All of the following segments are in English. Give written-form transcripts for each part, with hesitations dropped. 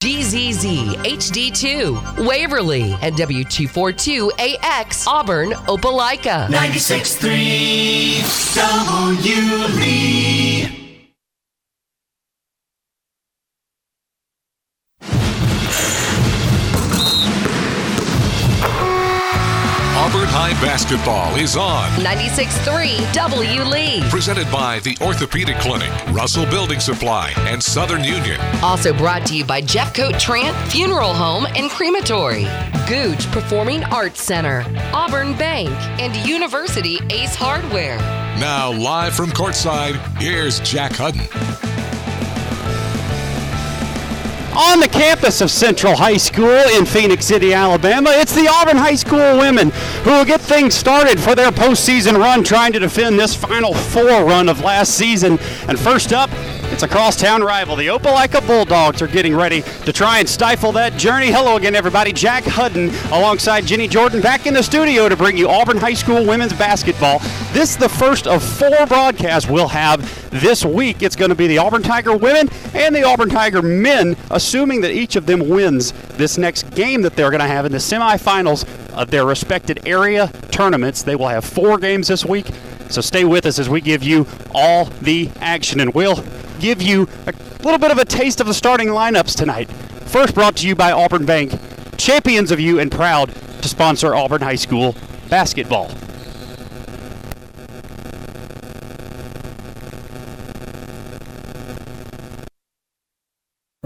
GZZ HD2, Waverly, and W242AX, Auburn, Opelika. 96.3 WLEE. Auburn High basketball is on 96.3 WLEE. Presented by the Orthopedic Clinic, Russell Building Supply, and Southern Union. Also brought to you by Jeffcoat Trant Funeral Home and Crematory, Gooch Performing Arts Center, Auburn Bank, and University Ace Hardware. Now live from courtside, here's Jack Hudden. On the campus of Central High School in Phoenix City, Alabama, it's the Auburn High School women who will get things started for their postseason run, trying to defend this Final Four run of last season. And first up, it's a crosstown rival. The Opelika Bulldogs are getting ready to try and stifle that journey. Hello again, everybody. Jack Hudden alongside Jenny Jordan back in the studio to bring you Auburn High School women's basketball. This is the first of four broadcasts we'll have this week. It's going to be the Auburn Tiger women and the Auburn Tiger men, assuming that each of them wins this next game that they're going to have in the semifinals of their respected area tournaments. They will have four games this week, so stay with us as we give you all the action, and we'll give you a little bit of a taste of the starting lineups tonight. First brought to you by Auburn Bank, champions of you and proud to sponsor Auburn High School basketball.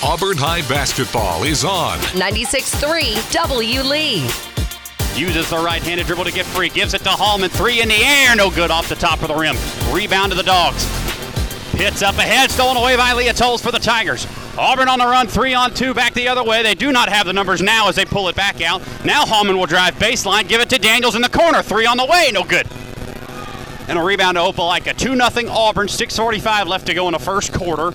Auburn High basketball is on 96.3 WLEE. Uses the right-handed dribble to get free. Gives it to Hallman. Three in the air. No good off the top of the rim. Rebound to the Dogs. Hits up ahead. Stolen away by Leah Tolles for the Tigers. Auburn on the run. 3-on-2. Back the other way. They do not have the numbers now as they pull it back out. Now Hallman will drive baseline. Give it to Daniels in the corner. Three on the way. No good. And a rebound to Opelika. 2-0 Auburn. 6:45 left to go in the first quarter.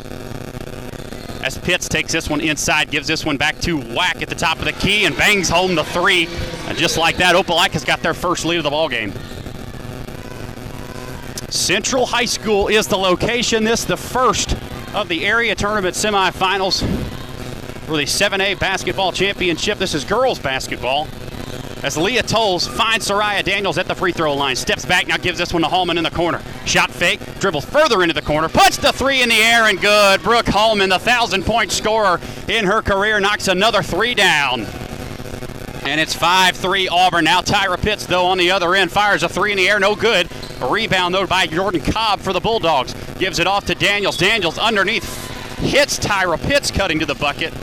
As Pitts takes this one inside, gives this one back to Wack at the top of the key and bangs home the three. And just like that, Opelika's got their first lead of the ballgame. Central High School is the location. This the first of the area tournament semifinals for the 7A basketball championship. This is girls basketball. As Leah Tolles finds Soraya Daniels at the free throw line. Steps back, now gives this one to Hallman in the corner. Shot fake, dribbles further into the corner. Puts the three in the air and good. Brooke Hallman, the 1,000-point scorer in her career, knocks another three down. And it's 5-3 Auburn. Now Tyra Pitts, though, on the other end. Fires a three in the air, no good. A rebound, though, by Jordan Cobb for the Bulldogs. Gives it off to Daniels. Daniels underneath hits Tyra Pitts, cutting to the bucket.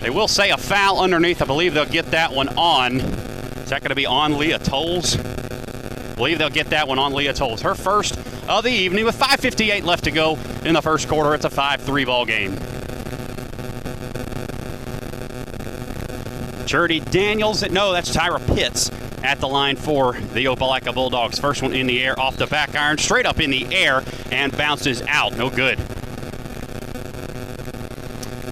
They will say a foul underneath. I believe they'll get that one on. Is that going to be on Leah Tolles? I believe they'll get that one on Leah Tolles. Her first of the evening with 5:58 left to go in the first quarter. It's a 5-3 ball game. Cherty Daniels, no, that's Tyra Pitts at the line for the Opelika Bulldogs. First one in the air, off the back iron, straight up in the air, and bounces out. No good.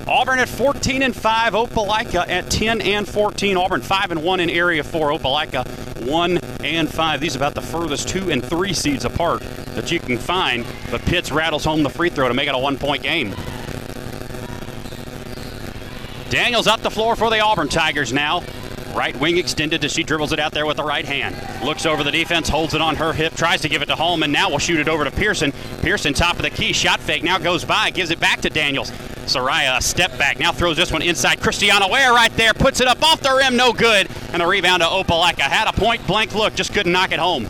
Auburn at 14-5, Opelika at 10-14. Auburn 5-1 in Area 4, Opelika 1-5. These are about the furthest 2 and 3 seeds apart that you can find, but Pitts rattles home the free throw to make it a one-point game. Daniels up the floor for the Auburn Tigers now. Right wing extended as she dribbles it out there with the right hand. Looks over the defense, holds it on her hip, tries to give it to Hallman. Now will shoot it over to Pearson. Pearson, top of the key, shot fake, now goes by, gives it back to Daniels. Soraya, a step back, now throws this one inside. Christiana Ware right there, puts it up off the rim, no good. And a rebound to Opelika. Had a point-blank look, just couldn't knock it home.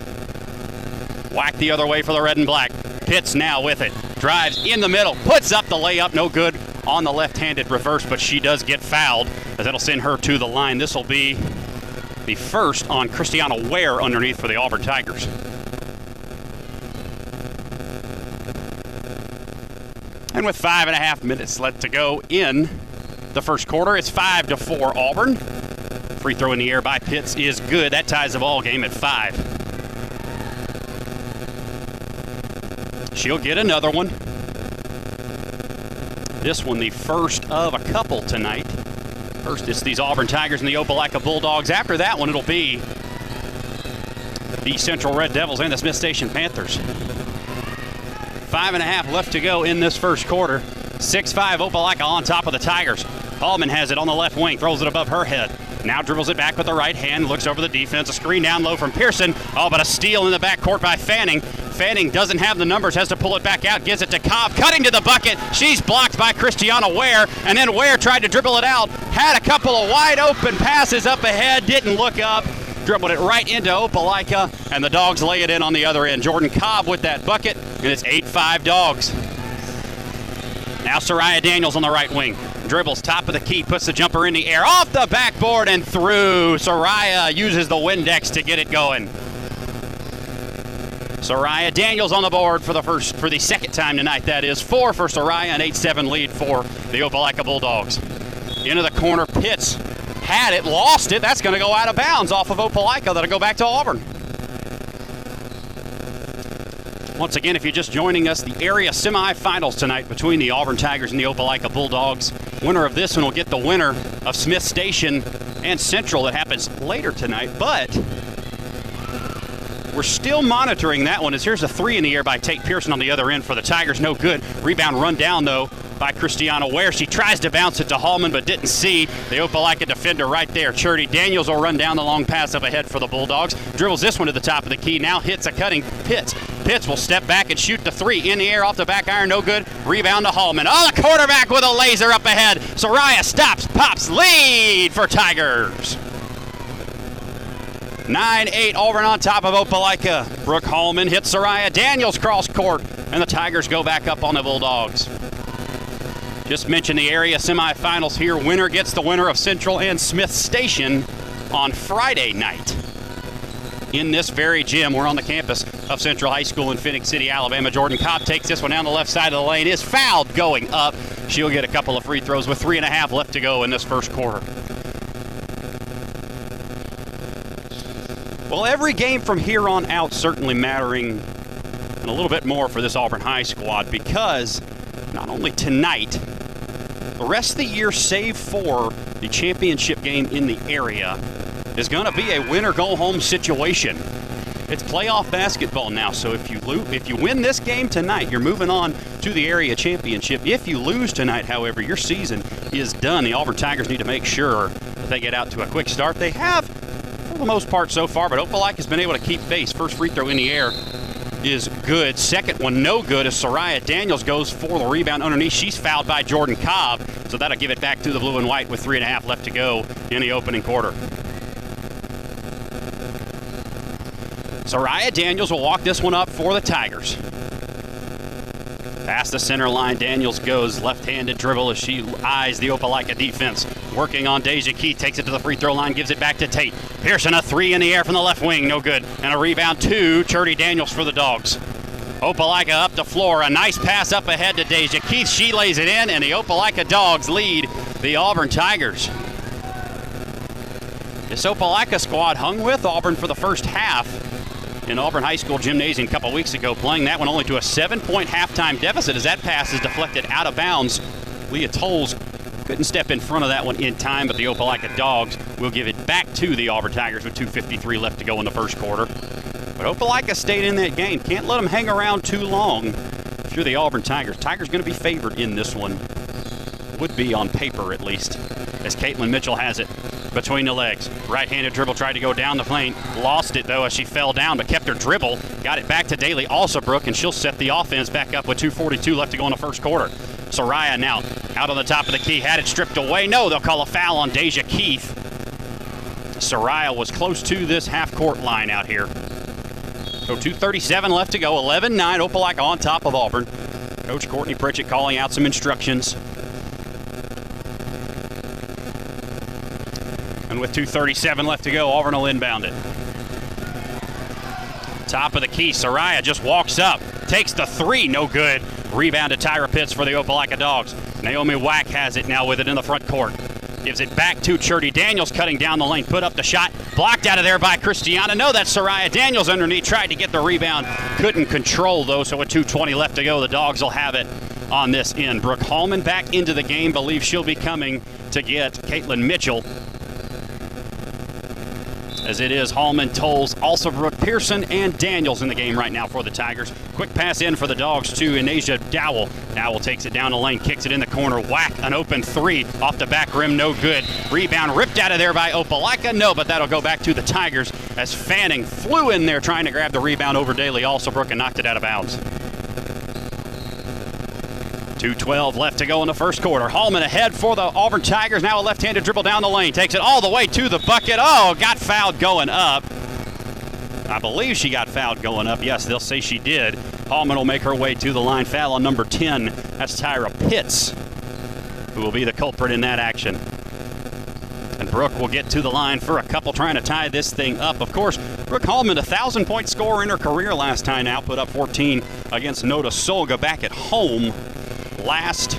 Whack the other way for the red and black. Pitts now with it. Drives in the middle, puts up the layup, no good on the left-handed reverse, but she does get fouled, as that'll send her to the line. This will be the first on Christiana Ware underneath for the Auburn Tigers. And with 5.5 minutes left to go in the first quarter, it's 5-4 Auburn. Free throw in the air by Pitts is good. That ties the ball game at 5. She'll get another one. This one, the first of a couple tonight. First, it's these Auburn Tigers and the Opelika Bulldogs. After that one, it'll be the Central Red Devils and the Smith Station Panthers. 5.5 left to go in this first quarter. 6-5 Opelika on top of the Tigers. Hallman has it on the left wing, throws it above her head. Now dribbles it back with the right hand, looks over the defense. A screen down low from Pearson. Oh, but a steal in the backcourt by Fanning. Fanning doesn't have the numbers, has to pull it back out, gives it to Cobb, cutting to the bucket. She's blocked by Christiana Ware, and then Ware tried to dribble it out. Had a couple of wide open passes up ahead, didn't look up. Dribbled it right into Opelika, and the Dogs lay it in on the other end. Jordan Cobb with that bucket, and it's 8-5 Dogs. Now Soraya Daniels on the right wing. Dribbles, top of the key, puts the jumper in the air, off the backboard and through. Soraya uses the Windex to get it going. Soraya Daniels on the board for the second time tonight. That is 4 for Soraya, an 8-7 lead for the Opelika Bulldogs. Into the corner, Pitts. Had it, lost it. That's going to go out of bounds off of Opelika. That'll go back to Auburn. Once again, if you're just joining us, the area semifinals tonight between the Auburn Tigers and the Opelika Bulldogs. Winner of this one will get the winner of Smith Station and Central. That happens later tonight, but we're still monitoring that one, as here's a three in the air by Tate Pearson on the other end for the Tigers. No good. Rebound run down, though, by Christiana Ware. She tries to bounce it to Hallman, but didn't see the Opelika defender right there. Cherty Daniels will run down the long pass up ahead for the Bulldogs. Dribbles this one to the top of the key. Now hits a cutting Pitts. Pitts will step back and shoot the three in the air off the back iron. No good. Rebound to Hallman. Oh, the quarterback with a laser up ahead. Soraya stops, pops, lead for Tigers. 9-8 Auburn on top of Opelika. Brooke Hallman hits Soraya Daniels cross court, and the Tigers go back up on the Bulldogs. Just mentioned the area semifinals here. Winner gets the winner of Central and Smith Station on Friday night in this very gym. We're on the campus of Central High School in Phoenix City, Alabama. Jordan Cobb takes this one down the left side of the lane, is fouled going up. She'll get a couple of free throws with 3.5 left to go in this first quarter. Well, every game from here on out certainly mattering, and a little bit more for this Auburn High squad, because not only tonight, the rest of the year, save for the championship game in the area, is going to be a win-or-go-home situation. It's playoff basketball now, so if you win this game tonight, you're moving on to the area championship. If you lose tonight, however, your season is done. The Auburn Tigers need to make sure that they get out to a quick start. They have, for the most part so far, but Opelika has been able to keep pace. First free throw in the air is good. Second one no good as Soraya Daniels goes for the rebound underneath. She's fouled by Jordan Cobb, so that'll give it back to the blue and white with 3.5 left to go in the opening quarter. Soraya Daniels will walk this one up for the Tigers. Past the center line, Daniels goes left-handed dribble as she eyes the Opelika defense. Working on Deja Keith, takes it to the free throw line, gives it back to Tate. Pearson, a three in the air from the left wing, no good. And a rebound to Cherty Daniels for the Dogs. Opelika up the floor, a nice pass up ahead to Deja Keith. She lays it in, and the Opelika Dogs lead the Auburn Tigers. This Opelika squad hung with Auburn for the first half in Auburn High School Gymnasium a couple weeks ago, playing that one only to a 7-point halftime deficit as that pass is deflected out of bounds. Leah Tolles couldn't step in front of that one in time, but the Opelika Dogs will give it back to the Auburn Tigers with 2:53 left to go in the first quarter. But Opelika stayed in that game. Can't let them hang around too long. I'm sure the Auburn Tigers. Tigers going to be favored in this one. Would be on paper, at least, as Caitlin Mitchell has it. between the legs. Right-handed dribble, tried to go down the lane. Lost it, though, as she fell down, but kept her dribble. Got it back to Daly Alsobrook, and she'll set the offense back up with 2:42 left to go in the first quarter. Soraya now out on the top of the key. Had it stripped away. No, they'll call a foul on Deja Keith. Soraya was close to this half-court line out here. So 2:37 left to go, 11-9, Opelika on top of Auburn. Coach Courtney Pritchett calling out some instructions. And with 2:37 left to go, Auburn will inbound it. Top of the key, Soraya just walks up, takes the three, no good. Rebound to Tyra Pitts for the Opelika Dogs. Naomi Wack has it now with it in the front court. Gives it back to Cherty Daniels, cutting down the lane, put up the shot, blocked out of there by Christiana. No, that's Soraya Daniels underneath, tried to get the rebound, couldn't control though, so with 2:20 left to go, the Dogs will have it on this end. Brooke Hallman back into the game, believes she'll be coming to get Caitlin Mitchell. As it is Hallman, Tolles, Alsobrook, Pearson, and Daniels in the game right now for the Tigers. Quick pass in for the Dogs to Anasia Dowell. Dowell takes it down the lane, kicks it in the corner. Whack, an open three off the back rim, no good. Rebound ripped out of there by Opelika. No, but that'll go back to the Tigers as Fanning flew in there trying to grab the rebound over Daly Alsobrook and knocked it out of bounds. 2:12 left to go in the first quarter. Hallman ahead for the Auburn Tigers. Now a left-handed dribble down the lane. Takes it all the way to the bucket. Oh, got fouled going up. I believe she got fouled going up. Yes, they'll say she did. Hallman will make her way to the line. Foul on number 10. That's Tyra Pitts, who will be the culprit in that action. And Brooke will get to the line for a couple, trying to tie this thing up. Of course, Brooke Hallman, a 1,000-point scorer in her career last time out, put up 14 against Noda Solga back at home. Last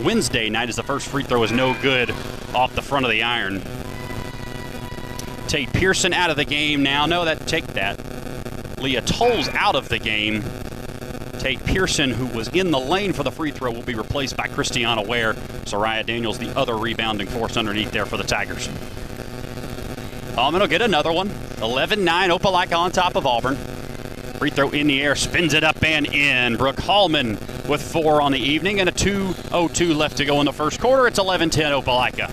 Wednesday night as the first free throw is no good off the front of the iron. Tate Pearson out of the game now. No, Leah Tolles out of the game. Tate Pearson, who was in the lane for the free throw, will be replaced by Christiana Ware. Soraya Daniels, the other rebounding force underneath there for the Tigers. Alman will get another one. 11-9, Opelika on top of Auburn. Free throw in the air, spins it up and in. Brooke Hallman with four on the evening and a 2:02 left to go in the first quarter. It's 11-10 Opelika.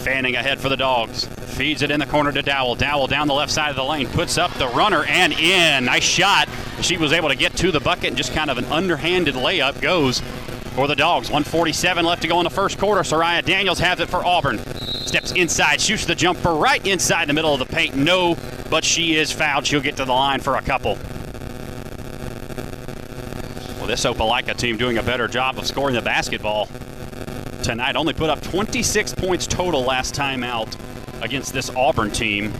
Fanning ahead for the Dogs. Feeds it in the corner to Dowell. Dowell down the left side of the lane, puts up the runner and in. Nice shot. She was able to get to the bucket and just kind of an underhanded layup goes for the Dogs. 1:47 left to go in the first quarter. Soraya Daniels has it for Auburn. Steps inside, shoots the jumper right inside the middle of the paint. No, but she is fouled. She'll get to the line for a couple. Well, this Opelika team doing a better job of scoring the basketball tonight. Only put up 26 points total last time out against this Auburn team.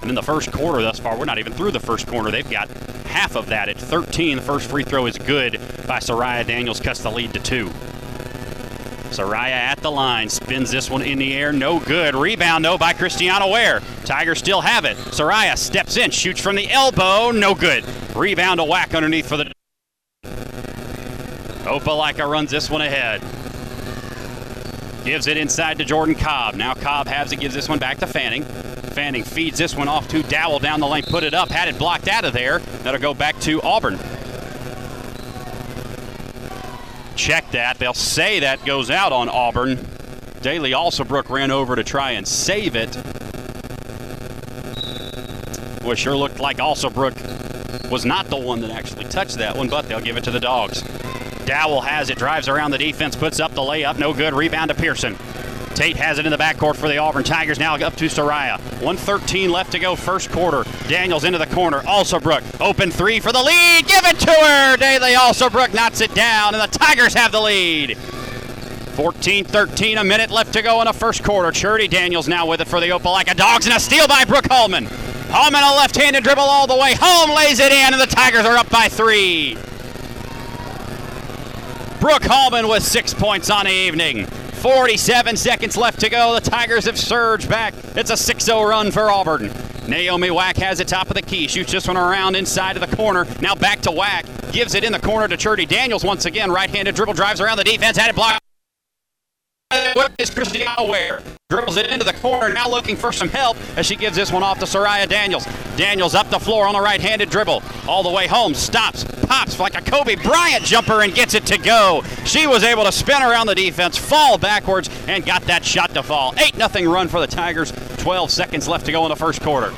And in the first quarter thus far, we're not even through the first quarter. They've got half of that at 13. The first free throw is good by Soraya Daniels, cuts the lead to 2. Soraya at the line, spins this one in the air, no good. Rebound, though, by Christiana Ware. Tigers still have it. Soraya steps in, shoots from the elbow, no good. Rebound to Wack underneath for the Opelika runs this one ahead. Gives it inside to Jordan Cobb. Now Cobb has it, gives this one back to Fanning. Fanning feeds this one off to Dowell down the lane, put it up, had it blocked out of there. That'll go back to Auburn. Check that. They'll say that goes out on Auburn. Daly Alsobrook ran over to try and save it. Well, it sure looked like Alsobrook was not the one that actually touched that one, but they'll give it to the Dogs. Dowell has it, drives around the defense, puts up the layup, no good, rebound to Pearson. Tate has it in the backcourt for the Auburn Tigers, now up to Soraya. 1:13 left to go, first quarter. Daniels into the corner, Alsobrook, open three for the lead, give it to her! Daly Alsobrook knocks it down, and the Tigers have the lead. 14-13, a minute left to go in the first quarter. Cherty Daniels now with it for the Opelika Dogs, and a steal by Brooke Hallman. Hallman a left-handed dribble all the way home, lays it in, and the Tigers are up by 3. Brooke Hallman with 6 points on the evening. 47 seconds left to go. The Tigers have surged back. It's a 6-0 run for Auburn. Naomi Wack has it top of the key. Shoots this one around inside of the corner. Now back to Wack. Gives it in the corner to Cherty Daniels once again. Right-handed dribble drives around the defense. Had it blocked What is Christiana Ware? Dribbles it into the corner, now looking for some help as she gives this one off to Soraya Daniels. Daniels up the floor on a right-handed dribble. All the way home, stops, pops like a Kobe Bryant jumper and gets it to go. She was able to spin around the defense, fall backwards, and got that shot to fall. 8-0 run for the Tigers. 12 seconds left to go in the first quarter.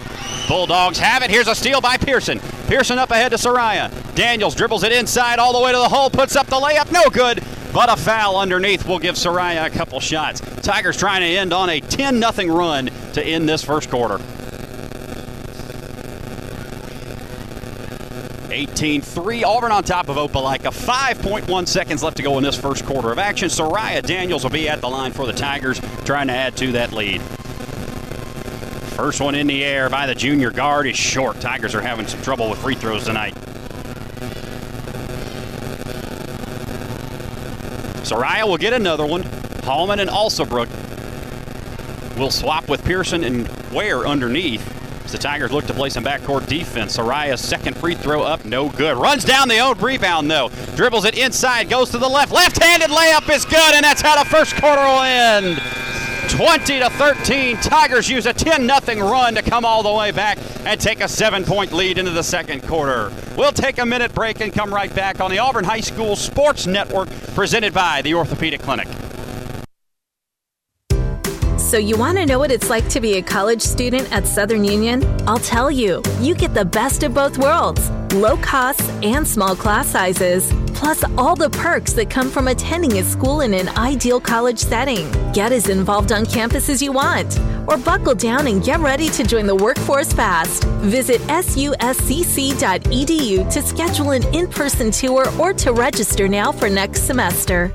Bulldogs have it. Here's a steal by Pearson. Pearson up ahead to Soraya. Daniels dribbles it inside all the way to the hole, puts up the layup, no good. But a foul underneath will give Soraya a couple shots. Tigers trying to end on a 10-0 run to end this first quarter. 18-3, Auburn on top of Opelika. 5.1 seconds left to go in this first quarter of action. Soraya Daniels will be at the line for the Tigers, trying to add to that lead. First one in the air by the junior guard is short. Tigers are having some trouble with free throws tonight. Soraya will get another one. Hallman and Alsobrook will swap with Pearson and Ware underneath as the Tigers look to play some backcourt defense. Soraya's second free throw up, no good. Runs down the own rebound, though. Dribbles it inside, goes to the left. Left-handed layup is good, and that's how the first quarter will end. 20-13, Tigers use a 10-0 run to come all the way back and take a 7-point lead into the second quarter. We'll take a minute break and come right back on the Auburn High School Sports Network, presented by the Orthopedic Clinic. So you want to know what it's like to be a college student at Southern Union? I'll tell you, you get the best of both worlds. Low costs and small class sizes, plus all the perks that come from attending a school in an ideal college setting. Get as involved on campus as you want, or buckle down and get ready to join the workforce fast. Visit suscc.edu to schedule an in-person tour or to register now for next semester.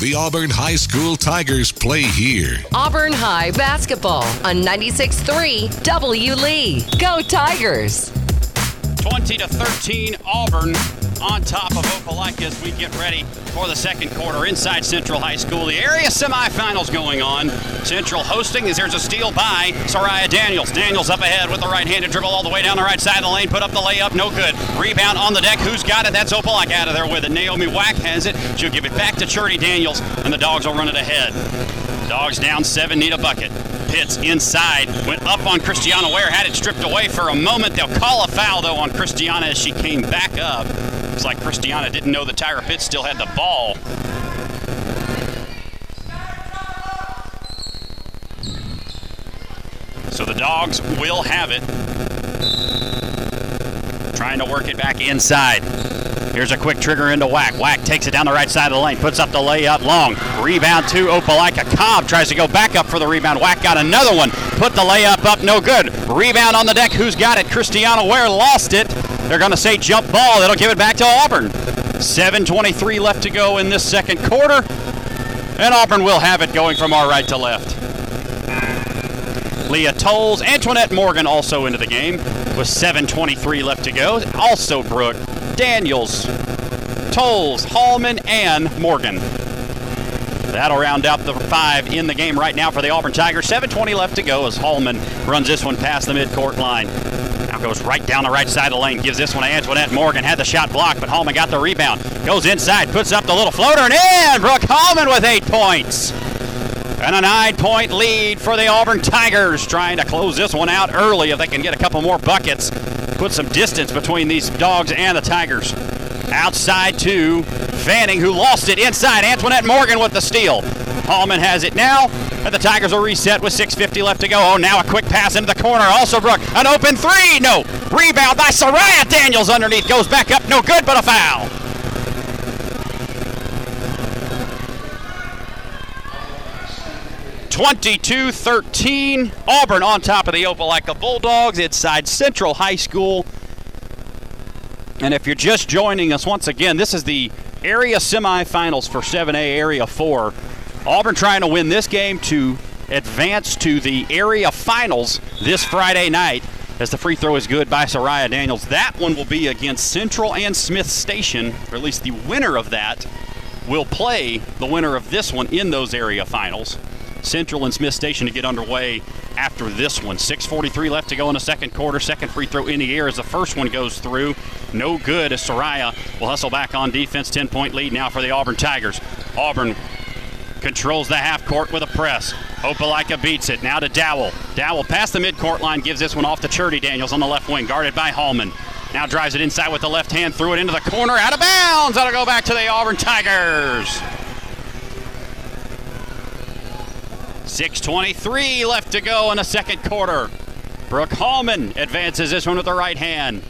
The Auburn High School Tigers play here. Auburn High basketball on 96.3 WLEE. Go Tigers! 20-13 Auburn on top of Opelika as we get ready for the second quarter inside Central High School. The area semifinals going on. Central hosting as there's a steal by Soraya Daniels. Daniels up ahead with the right-handed dribble all the way down the right side of the lane. Put up the layup, no good. Rebound on the deck. Who's got it? That's Opelika out of there with it. Naomi Wack has it. She'll give it back to Cherty Daniels, and the Dogs will run it ahead. Dogs down 7, need a bucket. Pitts inside, went up on Christiana Ware, had it stripped away for a moment. They'll call a foul, though, on Christiana as she came back up. It's like Christiana didn't know that Tyra Pitts still had the ball. So the Dogs will have it. Trying to work it back inside. Here's a quick trigger into Wack. Wack takes it down the right side of the lane, puts up the layup long. Rebound to Opelika. Cobb tries to go back up for the rebound. Wack got another one. Put the layup up, no good. Rebound on the deck. Who's got it? Christiana Ware lost it. They're going to say jump ball. That'll give it back to Auburn. 7:23 left to go in this second quarter. And Auburn will have it going from our right to left. Leah Tolles. Antoinette Morgan also into the game with 7:23 left to go. Also Brooke. Daniels, Tolles, Hallman, and Morgan. That'll round out the five in the game right now for the Auburn Tigers. 7:20 left to go as Hallman runs this one past the midcourt line. Now goes right down the right side of the lane. Gives this one to Antoinette Morgan. Had the shot blocked, but Hallman got the rebound. Goes inside, puts up the little floater, and in! Brooke Hallman with 8 points. And a 9-point lead for the Auburn Tigers. Trying to close this one out early if they can get a couple more buckets. Put some distance between these Dogs and the Tigers. Outside to Fanning, who lost it inside. Antoinette Morgan with the steal. Hallman has it now, and the Tigers will reset with 6:50 left to go. Oh, now a quick pass into the corner. Also Brooke, an open three. No. Rebound by Soraya Daniels underneath. Goes back up. No good, but a foul. It's 22-13, Auburn on top of the Opelika Bulldogs inside Central High School. And if you're just joining us once again, this is the area semifinals for 7A Area 4. Auburn trying to win this game to advance to the area finals this Friday night, as the free throw is good by Soraya Daniels. That one will be against Central and Smith Station, or at least the winner of that will play the winner of this one in those area finals. Central and Smith Station to get underway after this one. 6:43 left to go in the second quarter. Second free throw in the air as the first one goes through. No good, as Soraya will hustle back on defense. 10-point lead now for the Auburn Tigers. Auburn controls the half court with a press. Opelika beats it. Now to Dowell. Dowell past the midcourt line, gives this one off to Cherty Daniels on the left wing, guarded by Hallman. Now drives it inside with the left hand, threw it into the corner, out of bounds. That'll go back to the Auburn Tigers. 6:23 left to go in the second quarter. Brooke Hallman advances this one with the right hand.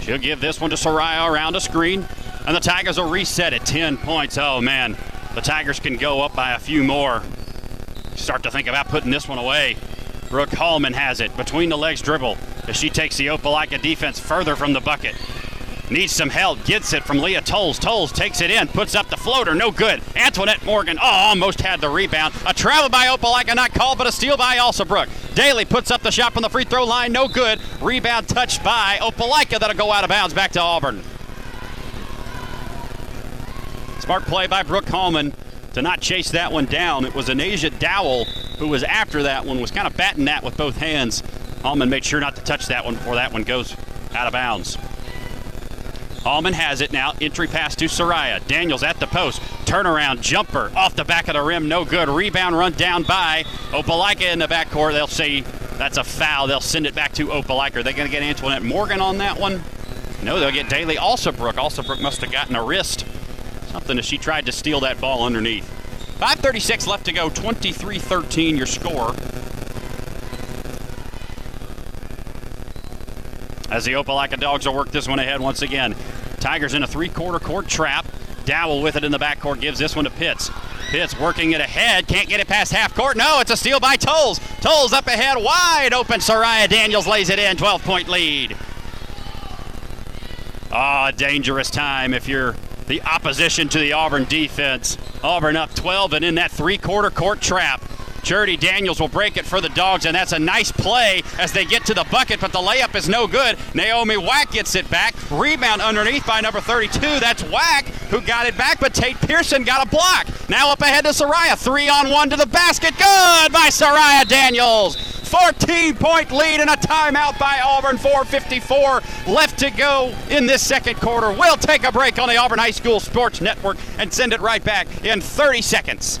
She'll give this one to Soraya around a screen, and the Tigers will reset at 10 points. Oh, man, the Tigers can go up by a few more. Start to think about putting this one away. Brooke Hallman has it. Between the legs dribble as she takes the Opelika defense further from the bucket. Needs some help. Gets it from Leah Tolles. Tolles takes it in. Puts up the floater. No good. Antoinette Morgan almost had the rebound. A travel by Opelika. Not called, but a steal by Alsobrook. Daly puts up the shot from the free throw line. No good. Rebound touched by Opelika. That'll go out of bounds back to Auburn. Smart play by Brooke Hallman to not chase that one down. It was Anasia Dowell who was after that one, was kind of batting that with both hands. Hallman made sure not to touch that one before that one goes out of bounds. Hallman has it now. Entry pass to Soraya. Daniels at the post. Turnaround jumper off the back of the rim. No good. Rebound run down by Opelika in the backcourt. They'll say that's a foul. They'll send it back to Opelika. Are they going to get Antoinette Morgan on that one? No, they'll get Daly Alsobrook. Alsobrook must have gotten a wrist. Something as she tried to steal that ball underneath. 5:36 left to go, 23-13 your score. As the Opelika Dogs will work this one ahead once again. Tigers in a three-quarter court trap. Dowell with it in the backcourt, gives this one to Pitts. Pitts working it ahead, can't get it past half court. No, it's a steal by Tolles. Tolles up ahead, wide open. Soraya Daniels lays it in, 12-point lead. Dangerous time if you're the opposition to the Auburn defense. Auburn up 12 and in that three-quarter court trap. Cherty Daniels will break it for the Dogs, and that's a nice play as they get to the bucket, but the layup is no good. Naomi Wack gets it back. Rebound underneath by number 32. That's Wack who got it back, but Tate Pearson got a block. Now up ahead to Soraya. 3-on-1 to the basket. Good by Soraya Daniels. 14-point lead and a timeout by Auburn. 4:54 left to go in this second quarter. We'll take a break on the Auburn High School Sports Network and send it right back in 30 seconds.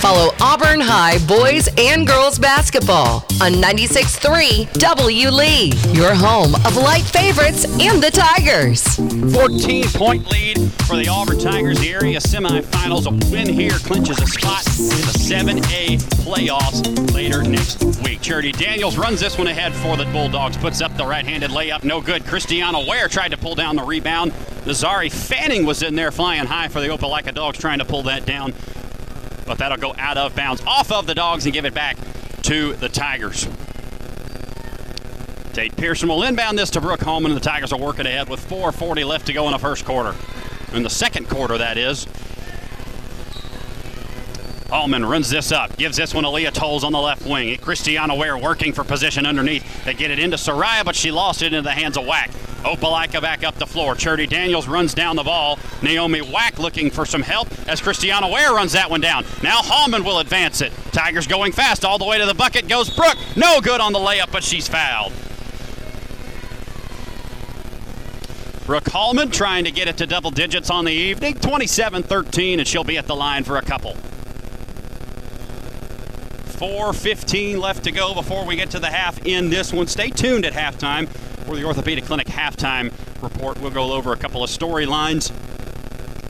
Follow Auburn High boys and girls basketball on 96.3 WLEE, your home of light favorites and the Tigers. 14-point lead for the Auburn Tigers. The area semifinals, a win here clinches a spot in the 7A playoffs later next week. Cherty Daniels runs this one ahead for the Bulldogs, puts up the right-handed layup, no good. Christiana Ware tried to pull down the rebound. Nazari Fanning was in there flying high for the Opelika Dogs trying to pull that down, but that'll go out of bounds off of the Dogs and give it back to the Tigers. Tate Pearson will inbound this to Brooke Hallman, and the Tigers are working ahead with 4:40 left to go in the first quarter. In the second quarter, that is. Hallman runs this up, gives this one to Leah Tolles on the left wing. Christiana Ware working for position underneath. They get it into Soraya, but she lost it into the hands of Wack. Opelika back up the floor. Cherty Daniels runs down the ball. Naomi Wack looking for some help as Christiana Ware runs that one down. Now Hallman will advance it. Tigers going fast all the way to the bucket. Goes Brooke. No good on the layup, but she's fouled. Brooke Hallman trying to get it to double digits on the evening. 27-13, and she'll be at the line for a couple. 4:15 left to go before we get to the half in this one. Stay tuned at halftime. for the Orthopedic Clinic halftime report. We'll go over a couple of storylines,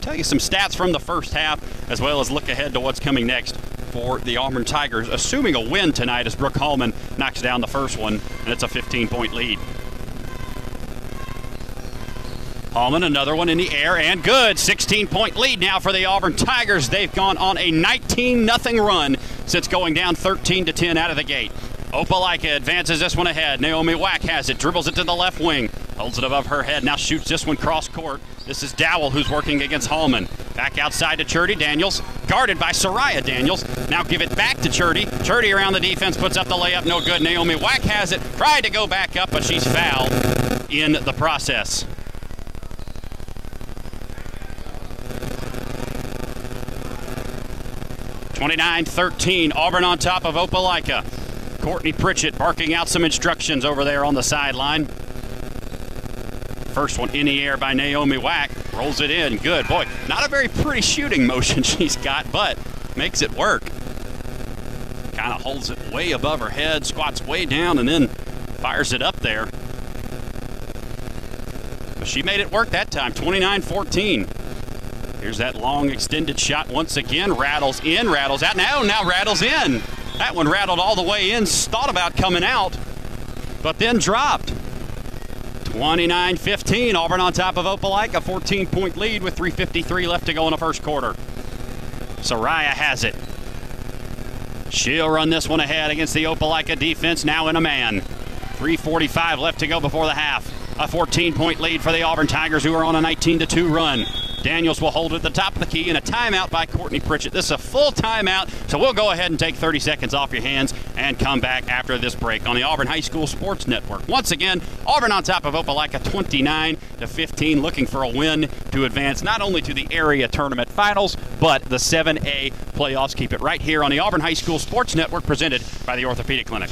tell you some stats from the first half, as well as look ahead to what's coming next for the Auburn Tigers, assuming a win tonight as Brooke Hallman knocks down the first one, and it's a 15-point lead. Hallman, another one in the air, and good. 16-point lead now for the Auburn Tigers. They've gone on a 19-0 run since going down 13-10 out of the gate. Opelika advances this one ahead. Naomi Wack has it, dribbles it to the left wing, holds it above her head, now shoots this one cross court. This is Dowell who's working against Hallman. Back outside to Cherty Daniels, guarded by Soraya Daniels. Now give it back to Cherty. Cherty around the defense, puts up the layup, no good. Naomi Wack has it, tried to go back up, but she's fouled in the process. (29-13, Auburn on top of Opelika. Courtney Pritchett barking out some instructions over there on the sideline. First one in the air by Naomi Wack. Rolls it in. Good. Boy, not a very pretty shooting motion she's got, but makes it work. Kind of holds it way above her head, squats way down, and then fires it up there. But she made it work that time, 29-14. Here's that long extended shot once again. Rattles in, rattles out. Now rattles in. That one rattled all the way in. Thought about coming out, but then dropped. 29-15. Auburn on top of Opelika. 14-point lead with 3:53 left to go in the first quarter. Soraya has it. She'll run this one ahead against the Opelika defense. Now in a man. 3:45 left to go before the half. A 14-point lead for the Auburn Tigers, who are on a 19-2 run. Daniels will hold it at the top of the key, and a timeout by Courtney Pritchett. This is a full timeout, so we'll go ahead and take 30 seconds off your hands and come back after this break on the Auburn High School Sports Network. Once again, Auburn on top of Opelika, 29-15, looking for a win to advance not only to the area tournament finals, but the 7A playoffs. Keep it right here on the Auburn High School Sports Network, presented by the Orthopedic Clinic.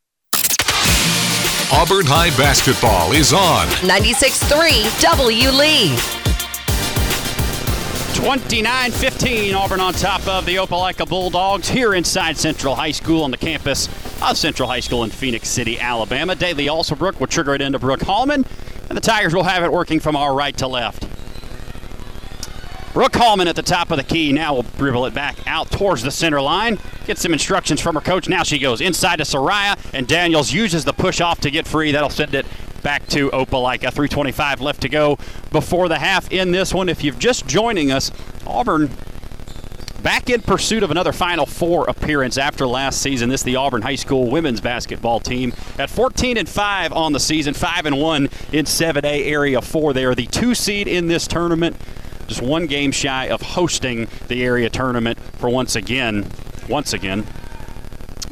Auburn High basketball is on 96.3 WLEE. 29-15, Auburn on top of the Opelika Bulldogs here inside Central High School on the campus of Central High School in Phoenix City, Alabama. Daly Alsobrook will trigger it into Brooke Hallman, and the Tigers will have it working from our right to left. Brooke Hallman at the top of the key. Now will dribble it back out towards the center line. Gets some instructions from her coach. Now she goes inside to Soraya, and Daniels uses the push off to get free. That'll send it back to Opelika. 3:25 left to go before the half in this one. If you're just joining us, Auburn back in pursuit of another Final Four appearance after last season. This is the Auburn High School women's basketball team at 14-5 on the season, 5-1 in 7A Area 4. They are the 2 seed in this tournament. Just one game shy of hosting the area tournament for once again.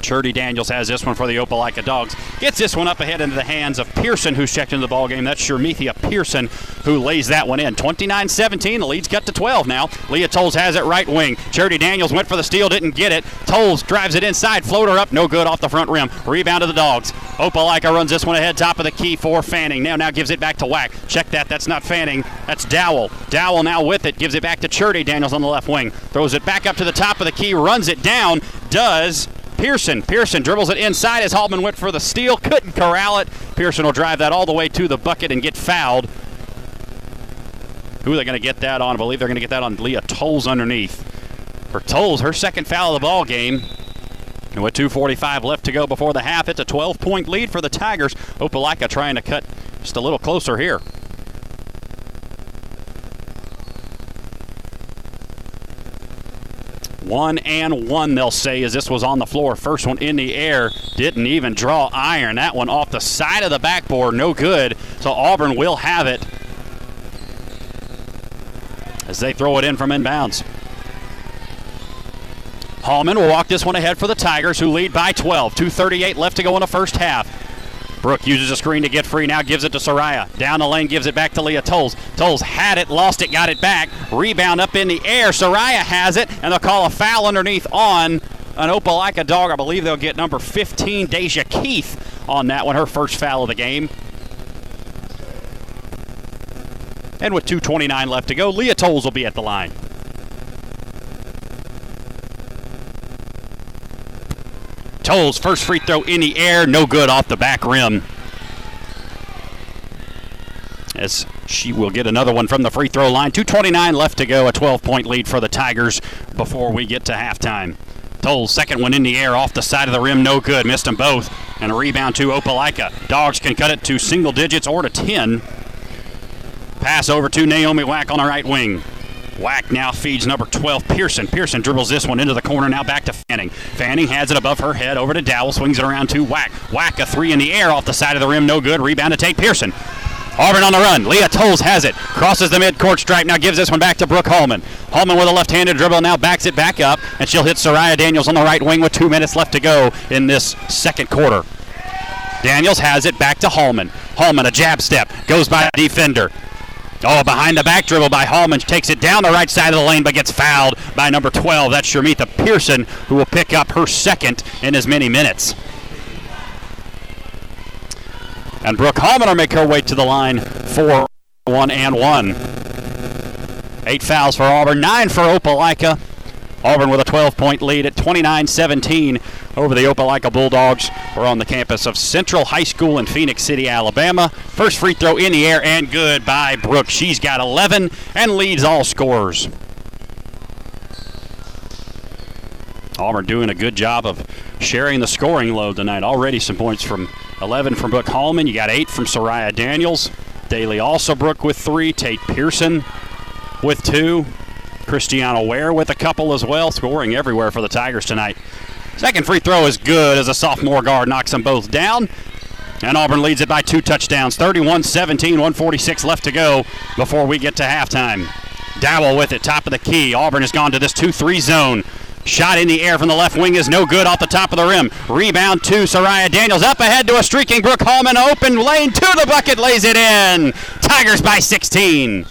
Cherty Daniels has this one for the Opelika Dogs. Gets this one up ahead into the hands of Pearson, who's checked into the ballgame. That's Sharmitha Pearson who lays that one in. 29-17, the lead's cut to 12 now. Leah Tolles has it right wing. Cherty Daniels went for the steal, didn't get it. Tolles drives it inside, floater up, no good off the front rim. Rebound to the Dogs. Opelika runs this one ahead, top of the key for Fanning. Now gives it back to Wack. Check that, that's not Fanning, that's Dowell. Dowell now with it, gives it back to Cherty Daniels on the left wing. Throws it back up to the top of the key, runs it down, does Pearson. Pearson dribbles it inside as Hallman went for the steal, couldn't corral it. Pearson will drive that all the way to the bucket and get fouled. Who are they going to get that on? I believe they're going to get that on Leah Tolles underneath. For Tolles, her second foul of the ball game. And with 2:45 left to go before the half, it's a 12-point lead for the Tigers. Opelika trying to cut just a little closer here. One and one, they'll say, as this was on the floor. First one in the air, didn't even draw iron. That one off the side of the backboard, no good. So Auburn will have it as they throw it in from inbounds. Hallman will walk this one ahead for the Tigers, who lead by 12. 2:38 left to go in the first half. Brooke uses a screen to get free, now gives it to Soraya. Down the lane, gives it back to Leah Tolles. Tolles had it, lost it, got it back. Rebound up in the air. Soraya has it, and they'll call a foul underneath on an Opelika dog. I believe they'll get number 15, Deja Keith, on that one, her first foul of the game. And with 2:29 left to go, Leah Tolles will be at the line. Tolles, first free throw in the air, no good off the back rim. As she will get another one from the free throw line. 2:29 left to go, a 12-point lead for the Tigers before we get to halftime. Tolles, second one in the air, off the side of the rim, no good. Missed them both, and a rebound to Opelika. Dogs can cut it to single digits or to 10. Pass over to Naomi Wack on the right wing. Wack now feeds number 12, Pearson. Pearson dribbles this one into the corner, now back to Fanning. Fanning has it above her head, over to Dowell, swings it around to Wack. Wack, a three in the air off the side of the rim, no good. Rebound to Tate Pearson. Auburn on the run. Leah Tolles has it. Crosses the midcourt stripe, now gives this one back to Brooke Hallman. Hallman with a left-handed dribble, now backs it back up, and she'll hit Soraya Daniels on the right wing with 2 minutes left to go in this second quarter. Daniels has it back to Hallman. Hallman, a jab step, goes by a defender. Oh, behind the back dribble by Hallman. Takes it down the right side of the lane, but gets fouled by number 12. That's Sharmitha Pearson, who will pick up her second in as many minutes. And Brooke Hallman will make her way to the line for 1-1. 8 fouls for Auburn, 9 for Opelika. Auburn with a 12-point lead at 29-17 over the Opelika Bulldogs. We're on the campus of Central High School in Phoenix City, Alabama. First free throw in the air and good by Brooke. She's got 11 and leads all scorers. Auburn doing a good job of sharing the scoring load tonight. Already some points from 11 from Brooke Hallman. You got 8 from Soraya Daniels. Daly Alsobrook with 3. Tate Pearson with 2. Christiana Ware with a couple as well, scoring everywhere for the Tigers tonight. Second free throw is good as a sophomore guard knocks them both down, and Auburn leads it by 2 touchdowns, 31-17, 1:46 left to go before we get to halftime. Dowell with it, top of the key. Auburn has gone to this 2-3 zone. Shot in the air from the left wing is no good off the top of the rim. Rebound to Soraya Daniels. Up ahead to a streaking Brooke Hallman. Open lane to the bucket, lays it in. Tigers by 16.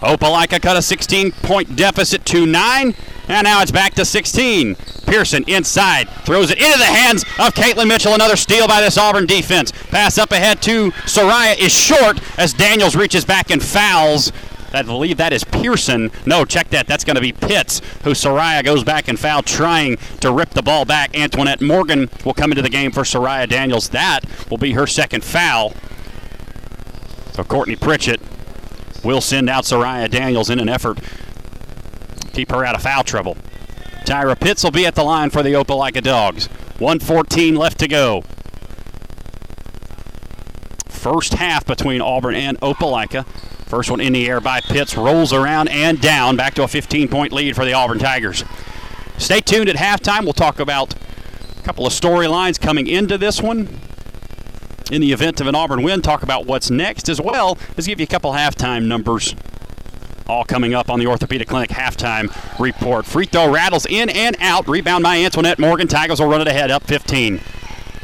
Opelika cut a 16-point deficit to 9, and now it's back to 16. Pearson inside, throws it into the hands of Caitlin Mitchell. Another steal by this Auburn defense. Pass up ahead to Soraya is short as Daniels reaches back and fouls. I believe that is Pearson. No, check that. That's going to be Pitts, who Soraya goes back and fouled trying to rip the ball back. Antoinette Morgan will come into the game for Soraya Daniels. That will be her second foul. So Courtney Pritchett will send out Soraya Daniels in an effort to keep her out of foul trouble. Tyra Pitts will be at the line for the Opelika Dogs. 1:14 left to go. First half between Auburn and Opelika. First one in the air by Pitts, rolls around and down, back to a 15-point lead for the Auburn Tigers. Stay tuned at halftime. We'll talk about a couple of storylines coming into this one. In the event of an Auburn win, talk about what's next, as well as give you a couple halftime numbers, all coming up on the Orthopedic Clinic halftime report. Free throw rattles in and out. Rebound by Antoinette Morgan. Tigers will run it ahead, up 15.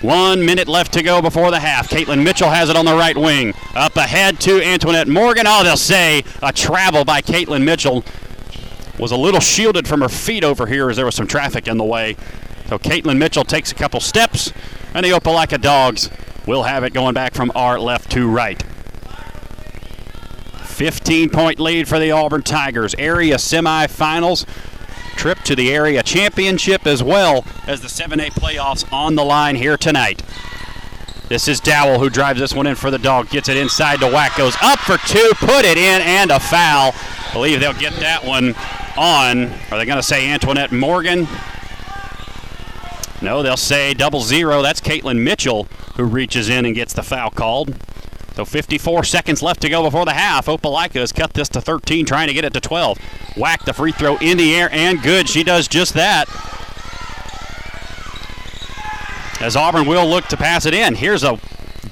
1 minute left to go before the half. Caitlin Mitchell has it on the right wing. Up ahead to Antoinette Morgan. Oh, they'll say a travel by Caitlin Mitchell. Was a little shielded from her feet over here as there was some traffic in the way. So Caitlin Mitchell takes a couple steps, and the Opelika Dogs we'll have it going back from our left to right. 15-point lead for the Auburn Tigers. Area semifinals, trip to the area championship, as well as the 7A playoffs on the line here tonight. This is Dowell who drives this one in for the dog. Gets it inside to Wack. Goes up for 2. Put it in, and a foul. I believe they'll get that one on. Are they going to say Antoinette Morgan? No, they'll say 0-0. That's Caitlin Mitchell who reaches in and gets the foul called. So 54 seconds left to go before the half. Opelika has cut this to 13, trying to get it to 12. Wack the free throw in the air and good. She does just that. As Auburn will look to pass it in. Here's a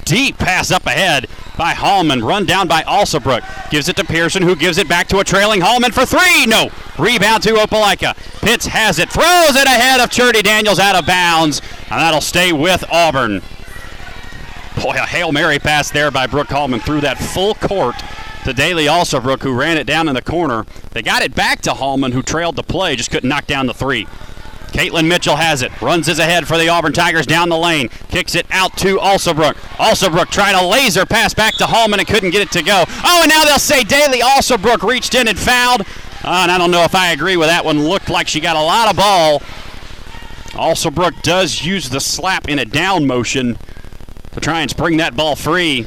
deep pass up ahead by Hallman. Run down by Alsobrook. Gives it to Pearson, who gives it back to a trailing Hallman for 3. No. Rebound to Opelika. Pitts has it. Throws it ahead of Cherty Daniels out of bounds. And that'll stay with Auburn. Boy, a Hail Mary pass there by Brooke Hallman through that full court to Daly Alsobrook, who ran it down in the corner. They got it back to Hallman, who trailed the play, just couldn't knock down the three. Caitlin Mitchell has it, runs his ahead for the Auburn Tigers down the lane, kicks it out to Alsobrook. Alsobrook trying a laser pass back to Hallman and couldn't get it to go. Oh, and now they'll say Daly Alsobrook reached in and fouled. And I don't know if I agree with that one. Looked like she got a lot of ball. Alsobrook does use the slap in a down motion to try and spring that ball free.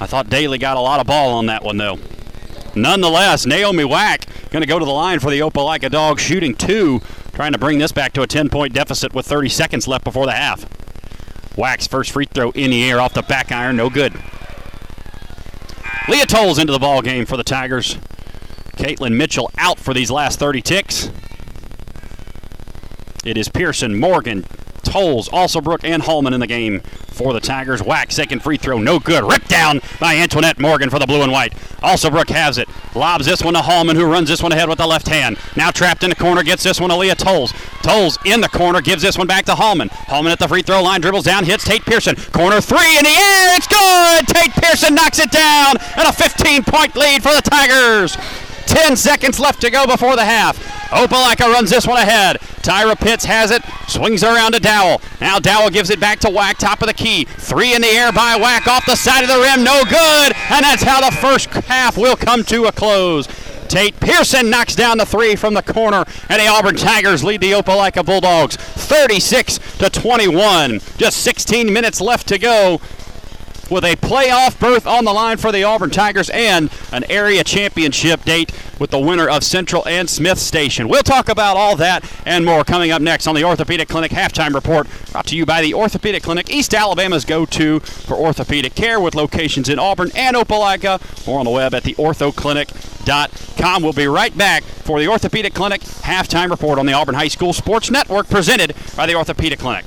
I thought Daly got a lot of ball on that one, though. Nonetheless, Naomi Wack going to go to the line for the Opelika Dogs, shooting two, trying to bring this back to a 10-point deficit with 30 seconds left before the half. Wack's first free throw in the air off the back iron, no good. Leah Tolles into the ball game for the Tigers. Caitlin Mitchell out for these last 30 ticks. It is Pearson, Morgan, Tolles, Alsobrook, and Hallman in the game for the Tigers. Wack, second free throw, no good. Ripped down by Antoinette Morgan for the blue and white. Alsobrook has it. Lobs this one to Hallman, who runs this one ahead with the left hand. Now trapped in the corner, gets this one to Leah Tolles. Tolles in the corner, gives this one back to Hallman. Hallman at the free throw line, dribbles down, hits Tate Pearson. Corner three in the air, it's good! Tate Pearson knocks it down, and a 15-point lead for the Tigers. 10 seconds left to go before the half. Opelika runs this one ahead. Tyra Pitts has it, swings around to Dowell. Now Dowell gives it back to Wack, top of the key. Three in the air by Wack, off the side of the rim, no good. And that's how the first half will come to a close. Tate Pearson knocks down the three from the corner, and the Auburn Tigers lead the Opelika Bulldogs 36-21. Just 16 minutes left to go, with a playoff berth on the line for the Auburn Tigers and an area championship date with the winner of Central and Smith Station. We'll talk about all that and more coming up next on the Orthopedic Clinic Halftime Report, brought to you by the Orthopedic Clinic, East Alabama's go-to for orthopedic care, with locations in Auburn and Opelika, or on the web at theorthoclinic.com. We'll be right back for the Orthopedic Clinic Halftime Report on the Auburn High School Sports Network, presented by the Orthopedic Clinic.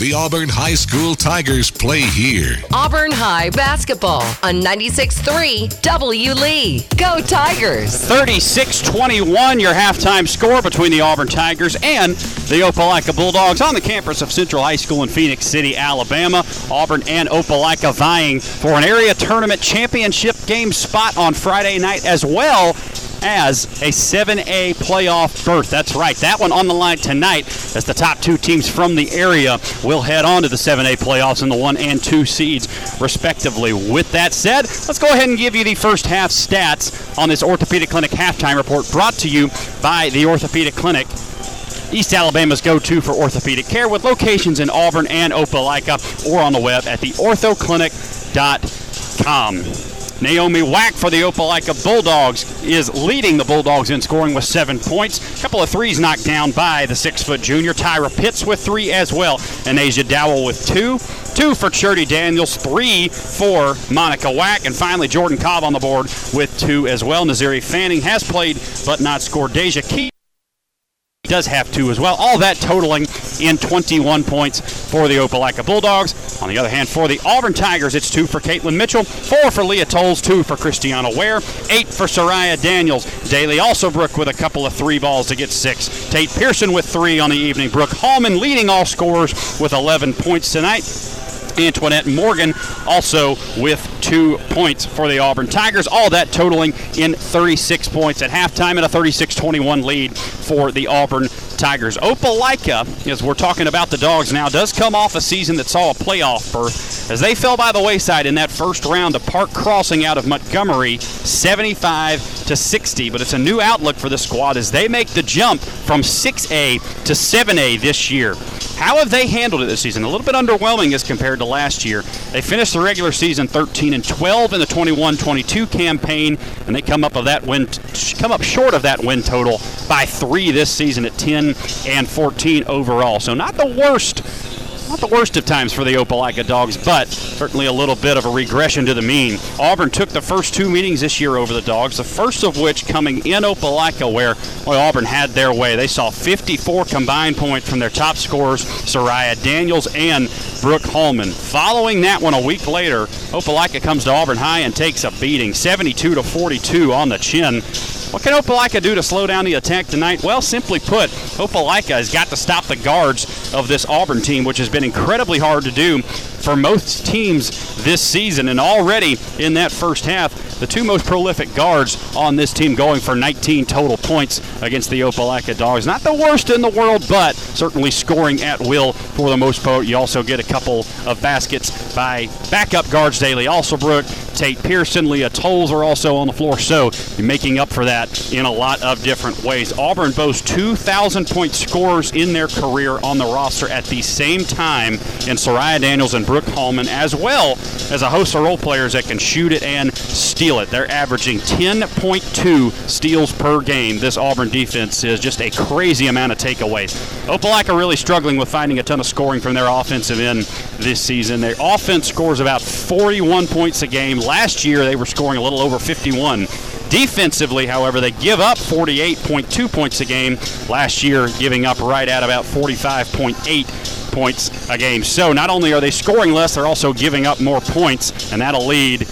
The Auburn High School Tigers play here. Auburn High basketball on 96.3 WLEE. Go Tigers! 36-21, your halftime score between the Auburn Tigers and the Opelika Bulldogs on the campus of Central High School in Phoenix City, Alabama. Auburn and Opelika vying for an area tournament championship game spot on Friday night, as well as a 7A playoff berth. That's right, that one on the line tonight, as the top two teams from the area will head on to the 7A playoffs in the 1 and 2 seeds, respectively. With that said, let's go ahead and give you the first half stats on this Orthopedic Clinic Halftime Report, brought to you by the Orthopedic Clinic, East Alabama's go-to for orthopedic care, with locations in Auburn and Opelika, or on the web at theorthoclinic.com. Naomi Wack for the Opelika Bulldogs is leading the Bulldogs in scoring with 7 points. A couple of threes knocked down by the 6-foot junior. Tyra Pitts with three as well. Anasia Dowell with two. Two for Cherty Daniels, three for Monica Wack, and finally Jordan Cobb on the board with two as well. Nazari Fanning has played but not scored. Deja Keith does have two as well. All that totaling in 21 points for the Opelika Bulldogs. On the other hand, for the Auburn Tigers, it's two for Caitlin Mitchell, four for Leah Tolles, two for Christiana Ware, eight for Soraya Daniels. Daly Alsobrook with a couple of three balls to get six. Tate Pearson with three on the evening. Brooke Hallman leading all scorers with 11 points tonight. Antoinette Morgan also with 2 points for the Auburn Tigers, all that totaling in 36 points at halftime and a 36-21 lead for the Auburn Tigers. Opelika, as we're talking about the Dogs now, does come off a season that saw a playoff berth as they fell by the wayside in that first round to Park Crossing out of Montgomery, 75-60. But it's a new outlook for the squad as they make the jump from 6A to 7A this year. How have they handled it this season? A little bit underwhelming as compared to last year. They finished the regular season 13-12 in the 21-22 campaign, and they come up short of that win total by three this season at 10-14 overall. So not the worst of times for the Opelika Dogs, but certainly a little bit of a regression to the mean. Auburn took the first two meetings this year over the Dogs, the first of which coming in Opelika, where Auburn had their way. They saw 54 combined points from their top scorers, Soraya Daniels and Brooke Hallman. Following that one a week later, Opelika comes to Auburn High and takes a beating, 72-42 on the chin. What can Opelika do to slow down the attack tonight? Well, simply put, Opelika has got to stop the guards of this Auburn team, which has been incredibly hard to do for most teams this season. And already in that first half, the two most prolific guards on this team going for 19 total points against the Opelika Dogs. Not the worst in the world, but certainly scoring at will for the most part. You also get a couple of baskets by backup guards, Daly Alsobrook, Tate Pearson, Leah Tolles are also on the floor. So you're making up for that in a lot of different ways. Auburn boasts 2,000-point scorers in their career on the roster at the same time in Soraya Daniels and Brooke Hallman, as well as a host of role players that can shoot it and steal it. They're averaging 10.2 steals per game. This Auburn defense is just a crazy amount of takeaways. Opelika really struggling with finding a ton of scoring from their offensive end this season. Their offense scores about 41 points a game. Last year, they were scoring a little over 51. Defensively, however, they give up 48.2 points a game. Last year, giving up right at about 45.8 points a game. So not only are they scoring less, they're also giving up more points, and that'll lead,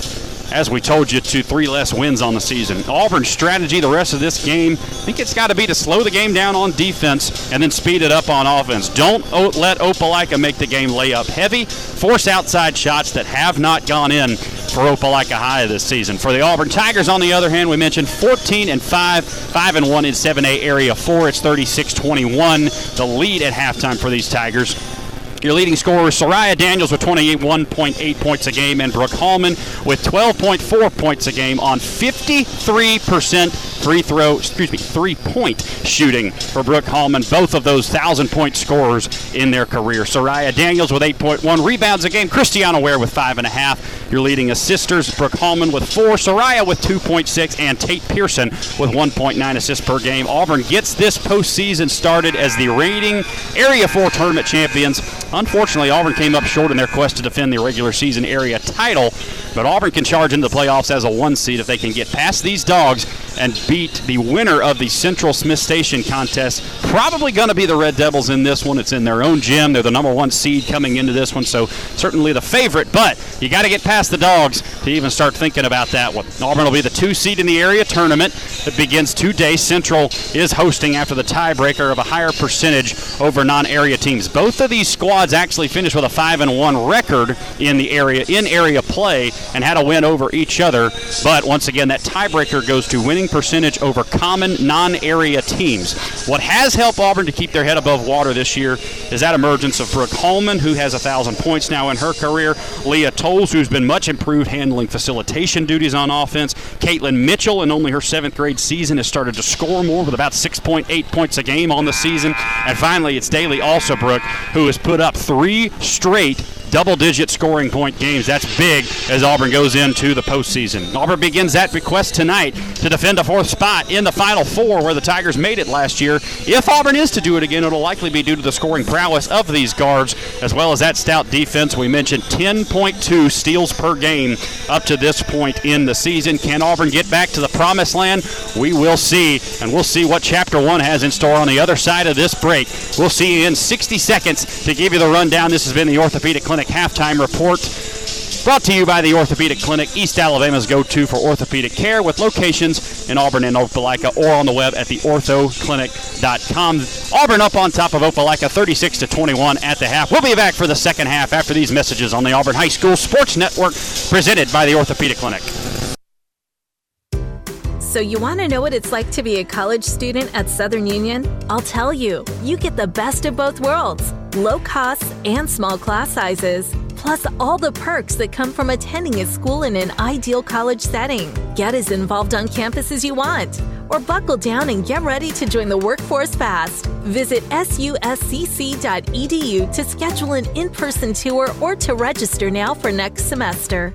as we told you, to three less wins on the season. Auburn's strategy the rest of this game, I think it's got to be to slow the game down on defense and then speed it up on offense. Don't let Opelika make the game lay up heavy. Force outside shots that have not gone in for Opelika High this season. For the Auburn Tigers, on the other hand, we mentioned 14-5, 5-1 in 7A Area 4. It's 36-21, the lead at halftime for these Tigers. Your leading scorers, Soraya Daniels with 21.8 points a game and Brooke Hallman with 12.4 points a game on 53% three-point shooting for Brooke Hallman, both of those 1,000-point scorers in their career. Soraya Daniels with 8.1 rebounds a game, Christiana Ware with 5.5. Your leading assisters, Brooke Hallman with 4, Soraya with 2.6, and Tate Pearson with 1.9 assists per game. Auburn gets this postseason started as the reigning Area 4 tournament champions. Unfortunately, Auburn came up short in their quest to defend the regular season area title, but Auburn can charge into the playoffs as a one seed if they can get past these Dogs and beat the winner of the Central Smith Station contest. Probably going to be the Red Devils in this one. It's in their own gym. They're the number one seed coming into this one, so certainly the favorite, but you got to get past the Dogs to even start thinking about that one. Auburn will be the two seed in the area tournament that begins today. Central is hosting after the tiebreaker of a higher percentage over non-area teams. Both of these squads actually finished with a 5-1 record in the area play and had a win over each other. But once again, that tiebreaker goes to winning winning percentage over common non-area teams. What has helped Auburn to keep their head above water this year is that emergence of Brooke Hallman, who has 1,000 points now in her career, Leah Tolles, who's been much improved handling facilitation duties on offense, Caitlin Mitchell, in only her 7th grade season, has started to score more with about 6.8 points a game on the season, and finally it's Daly Alsobrook, who has put up 3 straight double-digit scoring point games. That's big as Auburn goes into the postseason. Auburn begins that request tonight to defend a 4th spot in the Final Four where the Tigers made it last year. If Auburn is to do it again, it'll likely be due to the scoring prowess of these guards as well as that stout defense. We mentioned 10.2 steals per game up to this point in the season. Can Auburn get back to the promised land? We will see, and we'll see what Chapter 1 has in store on the other side of this break. We'll see you in 60 seconds to give you the rundown. This has been the Orthopedic Clinic Halftime Report, brought to you by the Orthopedic Clinic, East Alabama's go-to for orthopedic care, with locations in Auburn and Opelika or on the web at theorthoclinic.com. Auburn up on top of Opelika 36-21 at the half. We'll be back for the second half after these messages on the Auburn High School Sports Network, presented by the Orthopedic Clinic. So you want to know what it's like to be a college student at Southern Union? I'll tell you, you get the best of both worlds, low costs and small class sizes, plus all the perks that come from attending a school in an ideal college setting. Get as involved on campus as you want, or buckle down and get ready to join the workforce fast. Visit suscc.edu to schedule an in-person tour or to register now for next semester.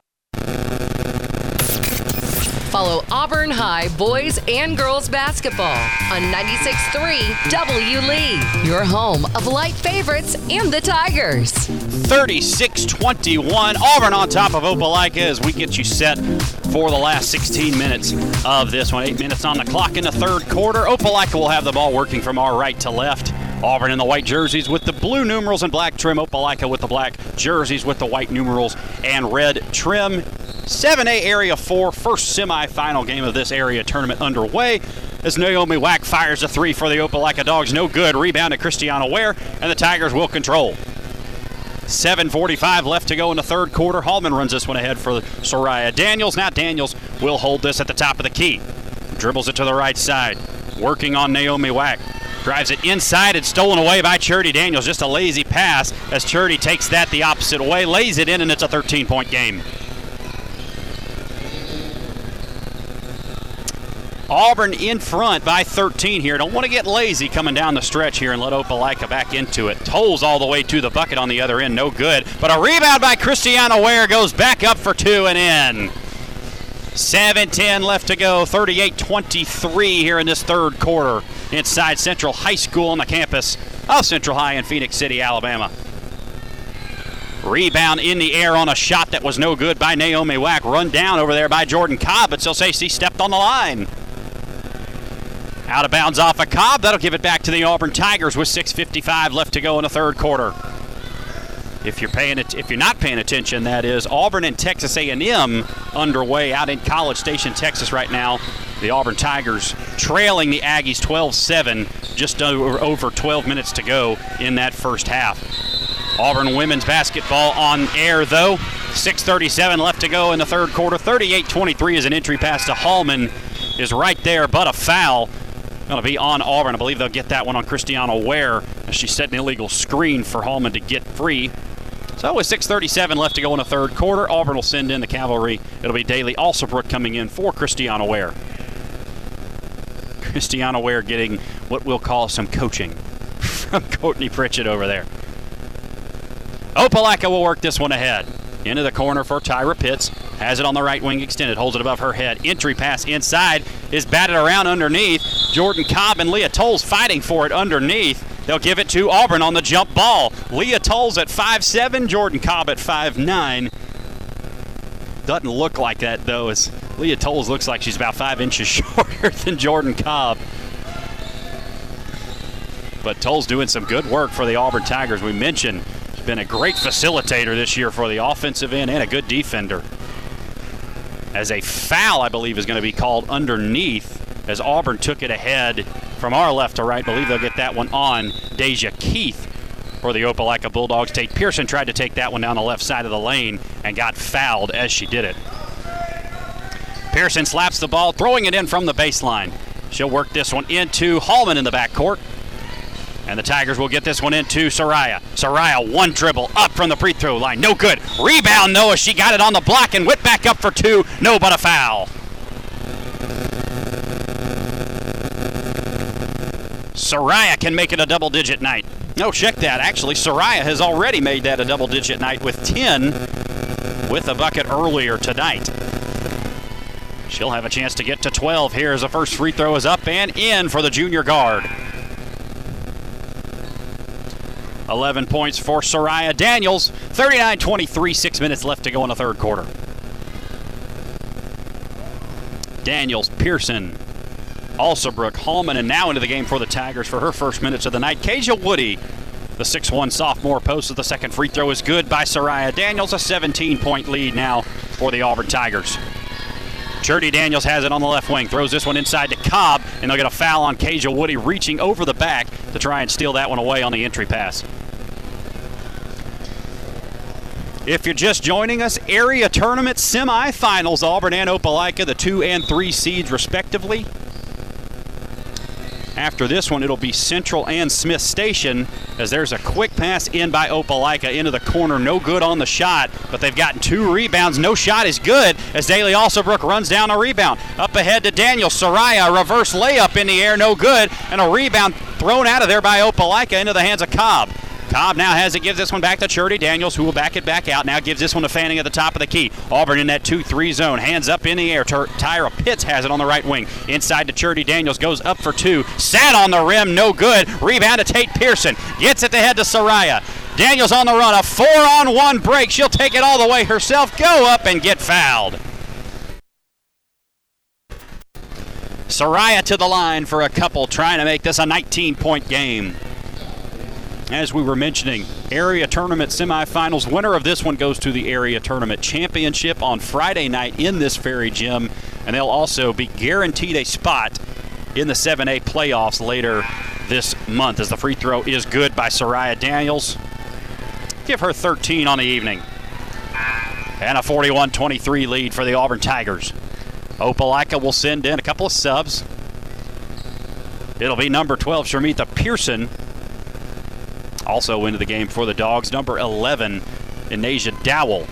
Follow Auburn High boys and girls basketball on 96.3 WLEE, your home of light favorites and the Tigers. 36-21, Auburn on top of Opelika as we get you set for the last 16 minutes of this one. 8 minutes on the clock in the third quarter. Opelika will have the ball working from our right to left. Auburn in the white jerseys with the blue numerals and black trim. Opelika with the black jerseys with the white numerals and red trim. 7A Area 4, first semifinal game of this area tournament underway as Naomi Wack fires a three for the Opelika Dogs. No good. Rebound to Christiana Ware, and the Tigers will control. 7:45 left to go in the third quarter. Hallman runs this one ahead for Soraya Daniels. Now Daniels will hold this at the top of the key. Dribbles it to the right side. Working on Naomi Wack. Drives it inside and stolen away by Cherty Daniels. Just a lazy pass as Cherty takes that the opposite way, lays it in, and it's a 13-point game. Auburn in front by 13 here. Don't want to get lazy coming down the stretch here and let Opelika back into it. Tolles all the way to the bucket on the other end. No good. But a rebound by Christiana Ware goes back up for two and in. 7:10 left to go, 38-23 here in this third quarter inside Central High School on the campus of Central High in Phoenix City, Alabama. Rebound in the air on a shot that was no good by Naomi Wack. Run down over there by Jordan Cobb, but still say she stepped on the line. Out of bounds off of Cobb. That'll give it back to the Auburn Tigers with 6:55 left to go in the third quarter. If you're not paying attention, that is Auburn and Texas A&M underway out in College Station, Texas right now. The Auburn Tigers trailing the Aggies 12-7, just over 12 minutes to go in that first half. Auburn women's basketball on air, though. 6:37 left to go in the third quarter. 38-23 is an entry pass to Hallman. Is right there, but a foul. Going to be on Auburn. I believe they'll get that one on Christiana Ware as she set an illegal screen for Hallman to get free. So with 6:37 left to go in the third quarter, Auburn will send in the cavalry. It'll be Daly Alsobrook coming in for Christiana Ware. Christiana Ware getting what we'll call some coaching from Courtney Pritchett over there. Opelika will work this one ahead. Into the corner for Tyra Pitts. Has it on the right wing extended. Holds it above her head. Entry pass inside is batted around underneath. Jordan Cobb and Leah Tolles fighting for it underneath. They'll give it to Auburn on the jump ball. Leah Tolles at 5'7", Jordan Cobb at 5'9". Doesn't look like that, though, as Leah Tolles looks like she's about 5 inches shorter than Jordan Cobb. But Tolles doing some good work for the Auburn Tigers. We mentioned she's been a great facilitator this year for the offensive end and a good defender. As a foul, I believe, is going to be called underneath as Auburn took it ahead from our left to right. I believe they'll get that one on Deja Keith for the Opelika Bulldogs. Tate Pearson tried to take that one down the left side of the lane and got fouled as she did it. Pearson slaps the ball, throwing it in from the baseline. She'll work this one into Hallman in the backcourt. And the Tigers will get this one into Soraya. Soraya, one dribble, up from the free throw line. No good. Rebound, Noah. She got it on the block and went back up for two. No, but a foul. Soraya can make it a double-digit night. No, check that. Actually, Soraya has already made that a double-digit night with 10 with a bucket earlier tonight. She'll have a chance to get to 12 here as the first free throw is up and in for the junior guard. 11 points for Soraya Daniels. 39-23, 6 minutes left to go in the third quarter. Daniels, Pearson, Alsobrook, Hallman, and now into the game for the Tigers for her first minutes of the night. Kasia Woody, the 6'1 sophomore, posts with the second free throw is good by Soraya Daniels. A 17-point lead now for the Auburn Tigers. Cherty Daniels has it on the left wing, throws this one inside to Cobb, and they'll get a foul on Kasia Woody reaching over the back to try and steal that one away on the entry pass. If you're just joining us, area tournament semifinals, Auburn and Opelika, the 2 and 3 seeds respectively. After this one, it'll be Central and Smith Station as there's a quick pass in by Opelika into the corner. No good on the shot, but they've gotten two rebounds. No shot is good as Daly Alsobrook runs down a rebound. Up ahead to Daniels. Soraya, reverse layup in the air. No good. And a rebound thrown out of there by Opelika into the hands of Cobb. Cobb now has it, gives this one back to Cherty Daniels, who will back it back out. Now gives this one to Fanning at the top of the key. Auburn in that 2-3 zone. Hands up in the air. Tyra Pitts has it on the right wing. Inside to Cherty Daniels. Goes up for two. Sat on the rim. No good. Rebound to Tate Pearson. Gets it to head to Soraya. Daniels on the run. A 4-on-1 break. She'll take it all the way herself. Go up and get fouled. Soraya to the line for a couple, trying to make this a 19-point game. As we were mentioning, area tournament semifinals. Winner of this one goes to the area tournament championship on Friday night in this Ferry Gym, and they'll also be guaranteed a spot in the 7A playoffs later this month as the free throw is good by Soraya Daniels. Give her 13 on the evening. And a 41-23 lead for the Auburn Tigers. Opelika will send in a couple of subs. It'll be number 12, Sharmitha Pearson, also into the game for the Dogs. Number 11, Anasia Dowell.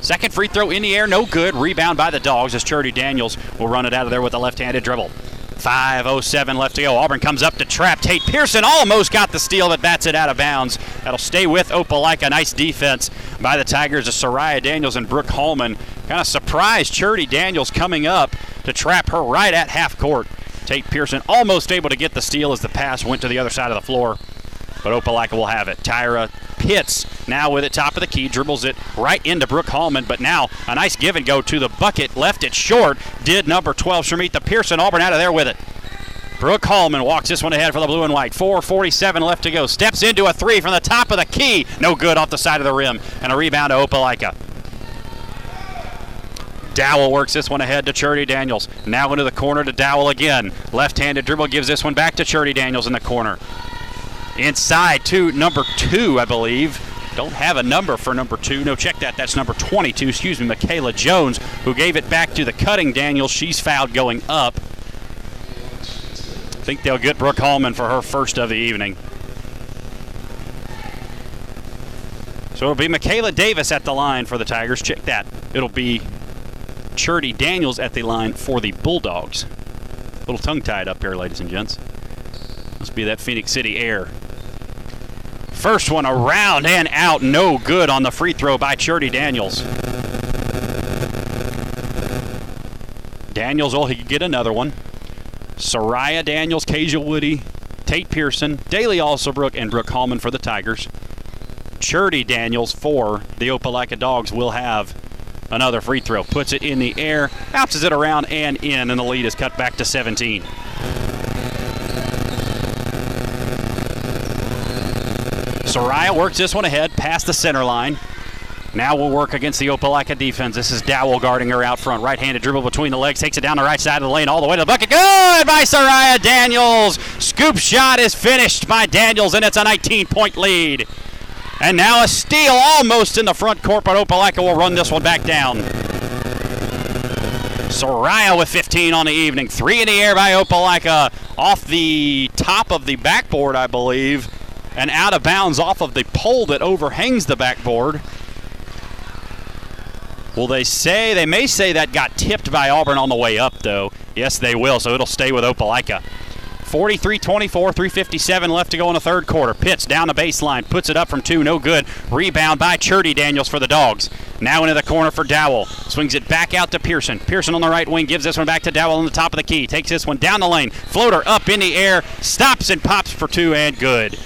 Second free throw in the air, no good. Rebound by the Dogs as Cherty Daniels will run it out of there with a left-handed dribble. 5:07 left to go. Auburn comes up to trap. Tate Pearson almost got the steal, but bats it out of bounds. That'll stay with Opelika. Nice defense by the Tigers of Soraya Daniels and Brooke Hallman. Kind of surprised Cherty Daniels coming up to trap her right at half court. Tate Pearson almost able to get the steal as the pass went to the other side of the floor. But Opelika will have it. Tyra Pitts now with it, top of the key, dribbles it right into Brooke Hallman, but now a nice give and go to the bucket, left it short, did number 12, Sharmitha Pearson. Auburn out of there with it. Brooke Hallman walks this one ahead for the blue and white. 4:47 left to go. Steps into a three from the top of the key. No good off the side of the rim, and a rebound to Opelika. Dowell works this one ahead to Cherty Daniels. Now into the corner to Dowell again. Left-handed dribble gives this one back to Cherty Daniels in the corner. Inside to number 2, I believe. Don't have a number for number 2. No, check that. That's number 22. Excuse me, Michaela Jones, who gave it back to the cutting Daniels. She's fouled going up. I think they'll get Brooke Hallman for her first of the evening. So it'll be Michaela Davis at the line for the Tigers. Check that. It'll be Cherty Daniels at the line for the Bulldogs. A little tongue-tied up here, ladies and gents. Must be that Phoenix City air. First one around and out. No good on the free throw by Cherty Daniels. Daniels, oh, he could get another one. Soraya Daniels, Kasia Woody, Tate Pearson, Daly Alsobrook, and Brooke Hallman for the Tigers. Cherty Daniels for the Opelika Dogs will have Another free throw, puts it in the air, bounces it around and in, and the lead is cut back to 17. Soraya works this one ahead, past the center line. Now we'll work against the Opelika defense. This is Dowell guarding her out front. Right-handed dribble between the legs. Takes it down the right side of the lane all the way to the bucket. Good by Soraya Daniels. Scoop shot is finished by Daniels, and it's a 19-point lead. And now a steal almost in the front court, but Opelika will run this one back down. Soraya with 15 on the evening. Three in the air by Opelika. Off the top of the backboard, I believe, and out of bounds off of the pole that overhangs the backboard. Well, they may say that got tipped by Auburn on the way up, though. Yes, they will, so it'll stay with Opelika. 43-24, 3:57 left to go in the third quarter. Pitts down the baseline, puts it up from two, no good. Rebound by Cherty Daniels for the Dogs. Now into the corner for Dowell. Swings it back out to Pearson. Pearson on the right wing, gives this one back to Dowell on the top of the key. Takes this one down the lane, floater up in the air, stops and pops for two, and good.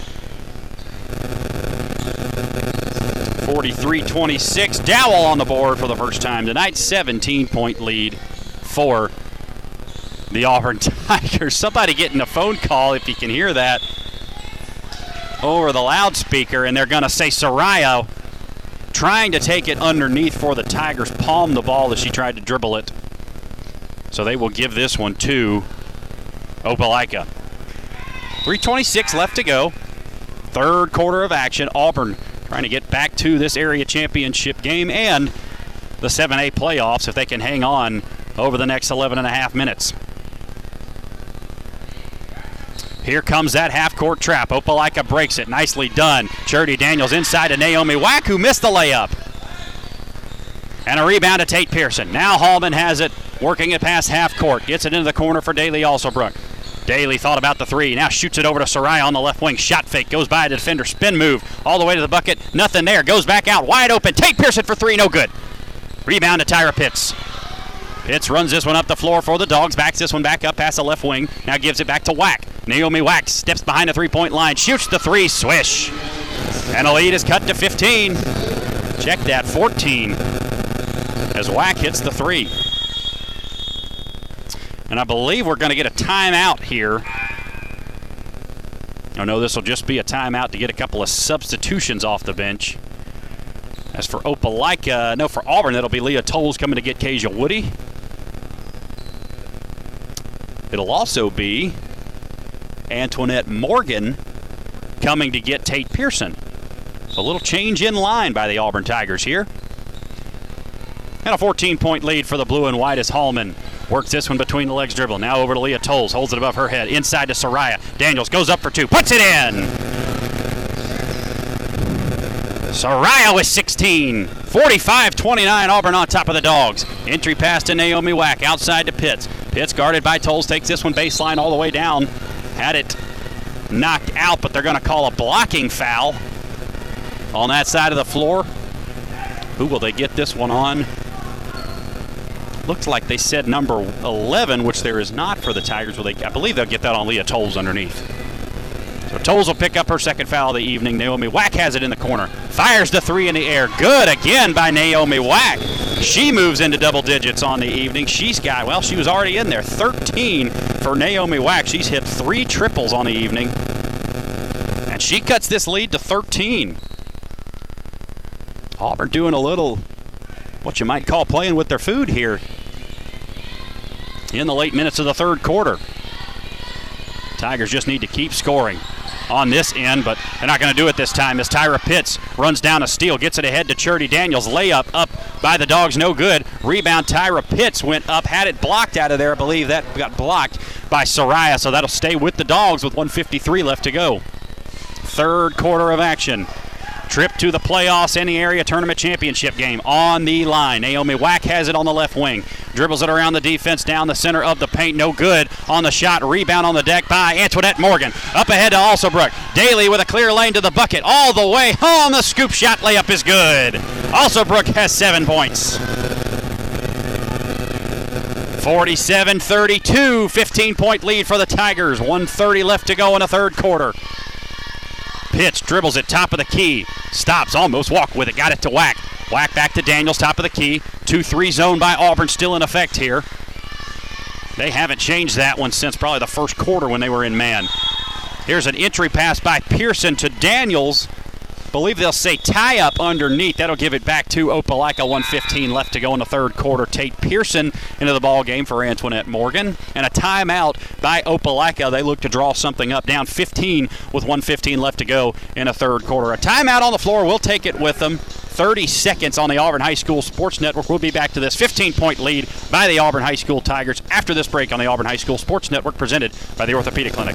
43-26, Dowell on the board for the first time tonight. 17-point lead for the Auburn Tigers. Somebody getting a phone call, if you can hear that, over the loudspeaker, and they're going to say Soraya trying to take it underneath for the Tigers. Palmed the ball as she tried to dribble it. So they will give this one to Opelika. 3:26 left to go. Third quarter of action. Auburn trying to get back to this area championship game and the 7A playoffs if they can hang on over the next 11 and a half minutes. Here comes that half-court trap. Opelika breaks it. Nicely done. Cherty Daniels inside to Naomi Wack, who missed the layup. And a rebound to Tate Pearson. Now Hallman has it, working it past half-court. Gets it into the corner for Daly Alsobrook. Daly thought about the three, now shoots it over to Soraya on the left wing. Shot fake, goes by the defender, spin move, all the way to the bucket, nothing there, goes back out, wide open, Tate Pearson for three, no good. Rebound to Tyra Pitts. Pitts runs this one up the floor for the Dogs, backs this one back up past the left wing, now gives it back to Wack. Naomi Wack steps behind the three-point line, shoots the three, swish. And the lead is cut to 15. Check that, 14, as Wack hits the three. And I believe we're going to get a timeout here. Oh, no, this will just be a timeout to get a couple of substitutions off the bench. As for Opelika, no, for Auburn, that'll be Leah Tolles coming to get Kasia Woody. It'll also be Antoinette Morgan coming to get Tate Pearson. So a little change in line by the Auburn Tigers here. And a 14-point lead for the blue and white as Hallman works this one between the legs dribble. Now over to Leah Tolles. Holds it above her head. Inside to Soraya. Daniels goes up for two. Puts it in. Soraya with 16. 45-29. Auburn on top of the Dogs. Entry pass to Naomi Wack. Outside to Pitts. Pitts guarded by Tolles. Takes this one baseline all the way down. Had it knocked out, but they're going to call a blocking foul on that side of the floor. Who will they get this one on? Looks like they said number 11, which there is not for the Tigers. Well, I believe they'll get that on Leah Tolles underneath. So Tolles will pick up her second foul of the evening. Naomi Wack has it in the corner. Fires the three in the air. Good again by Naomi Wack. She moves into double digits on the evening. She was already in there. 13 for Naomi Wack. She's hit three triples on the evening. And she cuts this lead to 13. Auburn doing a little, what you might call playing with their food here in the late minutes of the third quarter. Tigers just need to keep scoring on this end, but they're not going to do it this time as Tyra Pitts runs down a steal, gets it ahead to Cherty Daniels. Layup up by the Dogs, no good. Rebound, Tyra Pitts went up, had it blocked out of there. I believe that got blocked by Soraya, so that'll stay with the Dogs with 1:53 left to go. Third quarter of action. Trip to the playoffs in the area tournament championship game on the line. Naomi Wack has it on the left wing. Dribbles it around the defense down the center of the paint. No good on the shot. Rebound on the deck by Antoinette Morgan. Up ahead to Alsobrook. Daly with a clear lane to the bucket. All the way home. The scoop shot layup is good. Alsobrook has 7 points. 47-32. 15-point lead for the Tigers. 1:30 left to go in the third quarter. Pitts dribbles it top of the key. Stops, almost walked with it. Got it to Wack. Wack back to Daniels, top of the key. 2-3 zone by Auburn still in effect here. They haven't changed that one since probably the first quarter when they were in man. Here's an entry pass by Pearson to Daniels. Believe they'll say tie up underneath. That'll give it back to Opelika. 1:15 left to go in the third quarter. Tate Pearson into the ball game for Antoinette Morgan. And a timeout by Opelika. They look to draw something up. Down 15 with 1:15 left to go in a third quarter. A timeout on the floor. We'll take it with them. 30 seconds on the Auburn High School Sports Network. We'll be back to this 15-point lead by the Auburn High School Tigers after this break on the Auburn High School Sports Network, presented by the Orthopedic Clinic.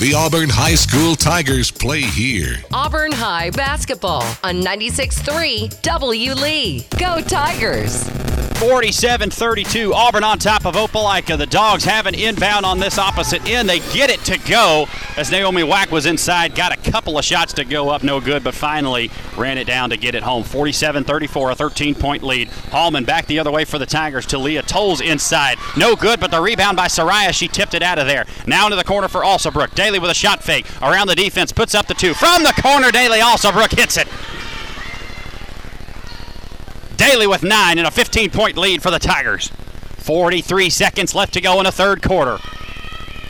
The Auburn High School Tigers play here. Auburn High basketball on 96.3 WLEE. Go Tigers! 47-32. Auburn on top of Opelika. The Dogs have an inbound on this opposite end. They get it to go as Naomi Wack was inside. Got a couple of shots to go up. No good, but finally ran it down to get it home. 47-34, a 13-point lead. Hallman back the other way for the Tigers to Leah Tolles inside. No good, but the rebound by Soraya. She tipped it out of there. Now into the corner for Alsobrook. Daly with a shot fake. Around the defense, puts up the two. From the corner, Daly Alsobrook hits it. Daly with 9 and a 15-point lead for the Tigers. 43 seconds left to go in the third quarter.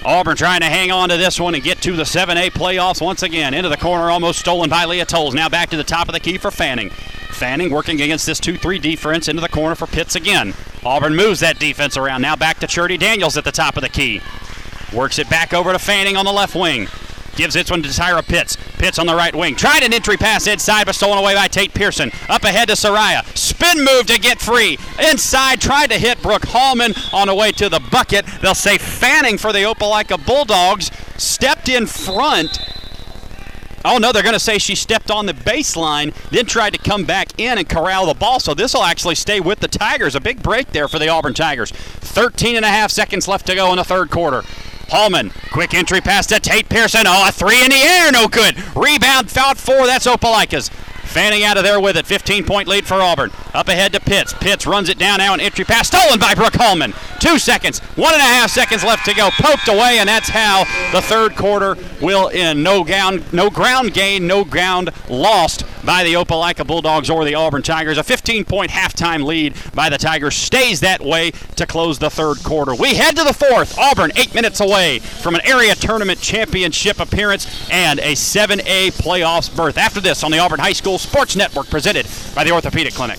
Auburn trying to hang on to this one and get to the 7A playoffs once again. Into the corner, almost stolen by Leah Tolles. Now back to the top of the key for Fanning. Fanning working against this 2-3 defense. Into the corner for Pitts again. Auburn moves that defense around. Now back to Cherty Daniels at the top of the key. Works it back over to Fanning on the left wing. Gives this one to Tyra Pitts. Pitts on the right wing. Tried an entry pass inside, but stolen away by Tate Pearson. Up ahead to Soraya. Spin move to get free. Inside, tried to hit Brooke Hallman on the way to the bucket. They'll say Fanning for the Opelika Bulldogs. Stepped in front. Oh, no, they're going to say she stepped on the baseline, then tried to come back in and corral the ball. So this will actually stay with the Tigers. A big break there for the Auburn Tigers. 13 and a half seconds left to go in the third quarter. Hallman, quick entry pass to Tate Pearson. Oh, a three in the air, no good. Rebound, fouled four, that's Opelika's. Fanning out of there with it, 15-point lead for Auburn. Up ahead to Pitts. Pitts runs it down now, an entry pass stolen by Brooke Hallman. 2 seconds, 1.5 seconds left to go. Poked away, and that's how the third quarter will end. No ground gain, no ground lost by the Opelika Bulldogs or the Auburn Tigers. A 15-point halftime lead by the Tigers stays that way to close the third quarter. We head to the fourth. Auburn 8 minutes away from an area tournament championship appearance and a 7A playoffs berth. After this on the Auburn High School Sports Network, presented by the Orthopedic Clinic.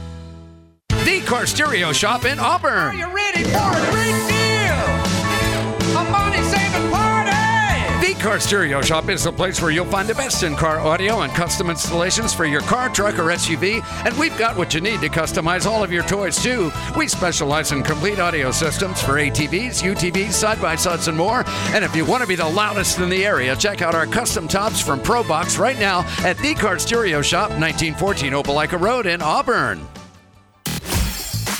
The Car Stereo Shop in Auburn. Are you ready for a great deal? A money-saving party! The Car Stereo Shop is the place where you'll find the best in car audio and custom installations for your car, truck, or SUV. And we've got what you need to customize all of your toys, too. We specialize in complete audio systems for ATVs, UTVs, side-by-sides, and more. And if you want to be the loudest in the area, check out our custom tops from ProBox right now at The Car Stereo Shop, 1914 Opelika Road in Auburn.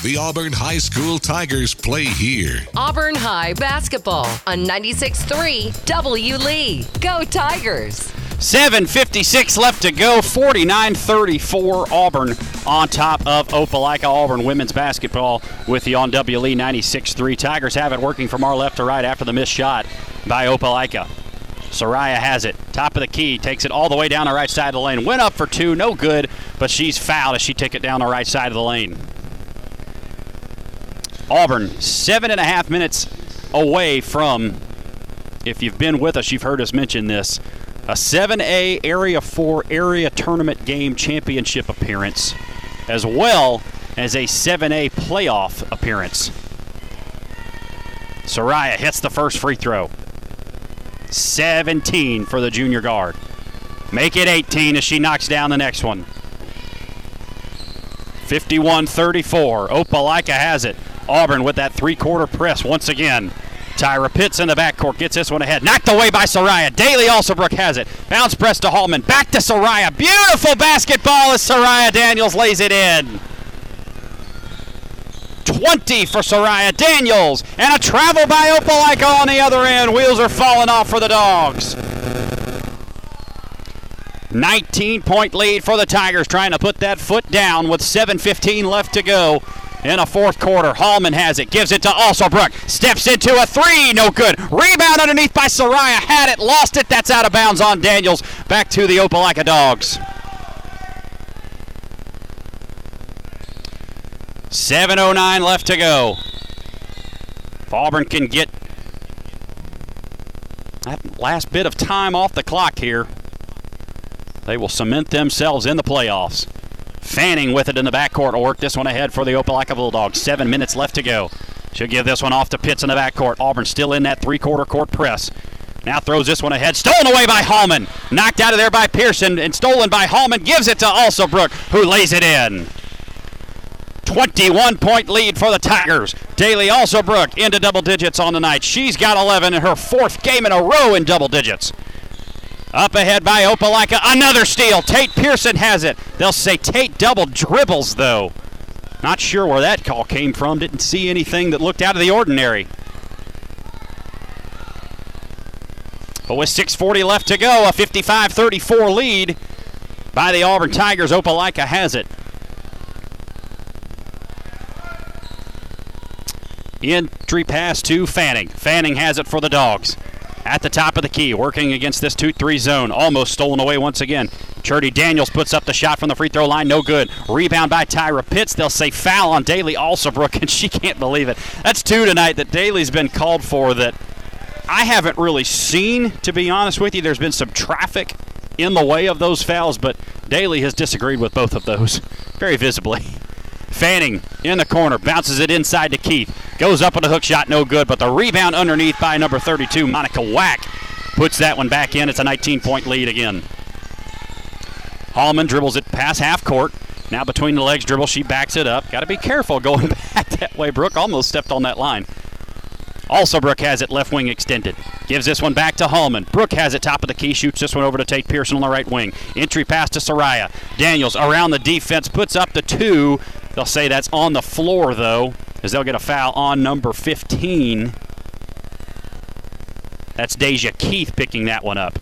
The Auburn High School Tigers play here. Auburn High basketball on 96.3 WLEE. Go Tigers! 7:56 left to go. 49-34 Auburn on top of Opelika. Auburn women's basketball with you on WLEE 96.3. Tigers have it working from our left to right after the missed shot by Opelika. Soraya has it. Top of the key. Takes it all the way down the right side of the lane. Went up for two. No good, but she's fouled as she took it down the right side of the lane. Auburn 7.5 minutes away from if you've been with us, you've heard us mention this. A 7A Area 4 Area Tournament Game Championship appearance, as well as a 7A playoff appearance. Soraya hits the first free throw. 17 for the junior guard. Make it 18 as she knocks down the next one. 51-34. Opelika has it. Auburn with that three-quarter press once again. Tyra Pitts in the backcourt gets this one ahead. Knocked away by Soraya. Daly Alsobrook has it. Bounce press to Hallman. Back to Soraya. Beautiful basketball as Soraya Daniels lays it in. 20 for Soraya Daniels. And a travel by Opelika on the other end. Wheels are falling off for the Dogs. 19-point lead for the Tigers, trying to put that foot down with 7:15 left to go in a fourth quarter. Hallman has it, gives it to Alsobrook, steps into a three, no good. Rebound underneath by Soraya, had it, lost it, that's out of bounds on Daniels. Back to the Opelika Dogs. 7:09 left to go. If Auburn can get that last bit of time off the clock here, they will cement themselves in the playoffs. Fanning with it in the backcourt. Will work this one ahead for the Opelika Bulldogs. 7 minutes left to go. She'll give this one off to Pitts in the backcourt. Auburn still in that three-quarter court press. Now throws this one ahead. Stolen away by Hallman. Knocked out of there by Pearson and stolen by Hallman. Gives it to Alsobrook, who lays it in. 21-point lead for the Tigers. Daly Alsobrook into double digits on the night. She's got 11 in her fourth game in a row in double digits. Up ahead by Opelika, another steal. Tate Pearson has it. They'll say Tate double dribbles, though. Not sure where that call came from. Didn't see anything that looked out of the ordinary. But with 6:40 left to go, a 55-34 lead by the Auburn Tigers. Opelika has it. Entry pass to Fanning. Fanning has it for the Dogs. At the top of the key, working against this 2-3 zone. Almost stolen away once again. Cherty Daniels puts up the shot from the free throw line. No good. Rebound by Tyra Pitts. They'll say foul on Daly Alsobrook, and she can't believe it. That's two tonight that Daly's been called for that I haven't really seen, to be honest with you. There's been some traffic in the way of those fouls, but Daly has disagreed with both of those very visibly. Fanning in the corner, bounces it inside to Keith. Goes up with a hook shot, no good, but the rebound underneath by number 32, Monica Wack, puts that one back in. It's a 19-point lead again. Hallman dribbles it past half court. Now between the legs dribble, she backs it up. Got to be careful going back that way. Brooke almost stepped on that line. Alsobrook has it, left wing extended. Gives this one back to Hallman. Brooke has it, top of the key, shoots this one over to Tate Pearson on the right wing. Entry pass to Soraya. Daniels around the defense, puts up the two. They'll say that's on the floor, though, as they'll get a foul on number 15. That's Deja Keith picking that one up.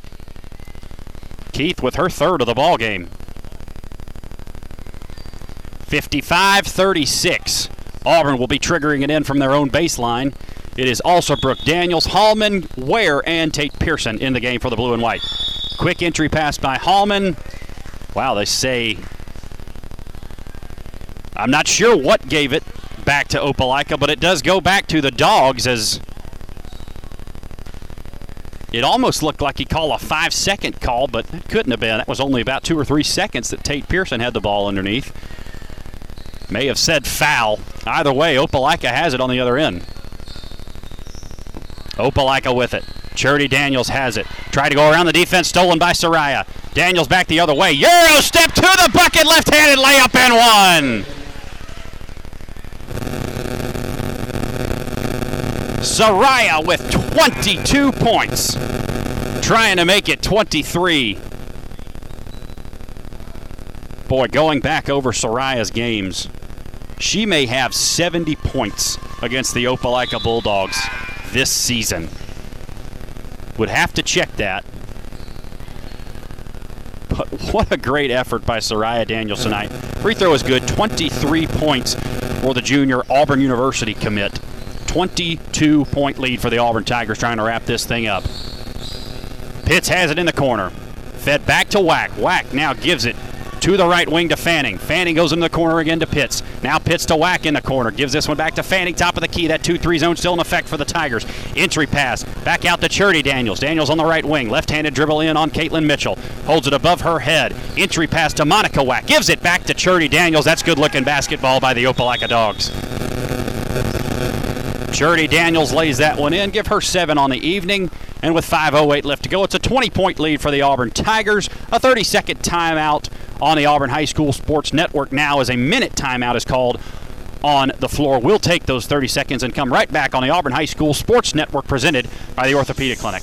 Keith with her third of the ball game. 55-36. Auburn will be triggering it in from their own baseline. It is Alsobrook, Daniels, Hallman, Ware, and Tate Pearson in the game for the blue and white. Quick entry pass by Hallman. Wow, they say... I'm not sure what gave it back to Opelika, but it does go back to the Dogs, as it almost looked like he called a 5-second call, but it couldn't have been. That was only about 2 or 3 seconds that Tate Pearson had the ball underneath. May have said foul. Either way, Opelika has it on the other end. Opelika with it. Cherty Daniels has it. Tried to go around the defense, stolen by Soraya. Daniels back the other way. Euro step to the bucket, left-handed layup and one. Soraya with 22 points, trying to make it 23. Boy, going back over Soraya's games, she may have 70 points against the Opelika Bulldogs this season. Would have to check that. But what a great effort by Soraya Daniels tonight. Free throw is good, 23 points for the junior Auburn University commit. 22-point lead for the Auburn Tigers, trying to wrap this thing up. Pitts has it in the corner. Fed back to Wack. Wack now gives it to the right wing to Fanning. Fanning goes into the corner again to Pitts. Now Pitts to Wack in the corner. Gives this one back to Fanning. Top of the key. That 2-3 zone still in effect for the Tigers. Entry pass. Back out to Cherty Daniels. Daniels on the right wing. Left-handed dribble in on Caitlin Mitchell. Holds it above her head. Entry pass to Monica Wack. Gives it back to Cherty Daniels. That's good-looking basketball by the Opelika Dogs. Cherty Daniels lays that one in. Give her 7 on the evening. And with 5:08 left to go, it's a 20-point lead for the Auburn Tigers. A 30-second timeout on the Auburn High School Sports Network now as a minute timeout is called on the floor. We'll take those 30 seconds and come right back on the Auburn High School Sports Network presented by the Orthopedic Clinic.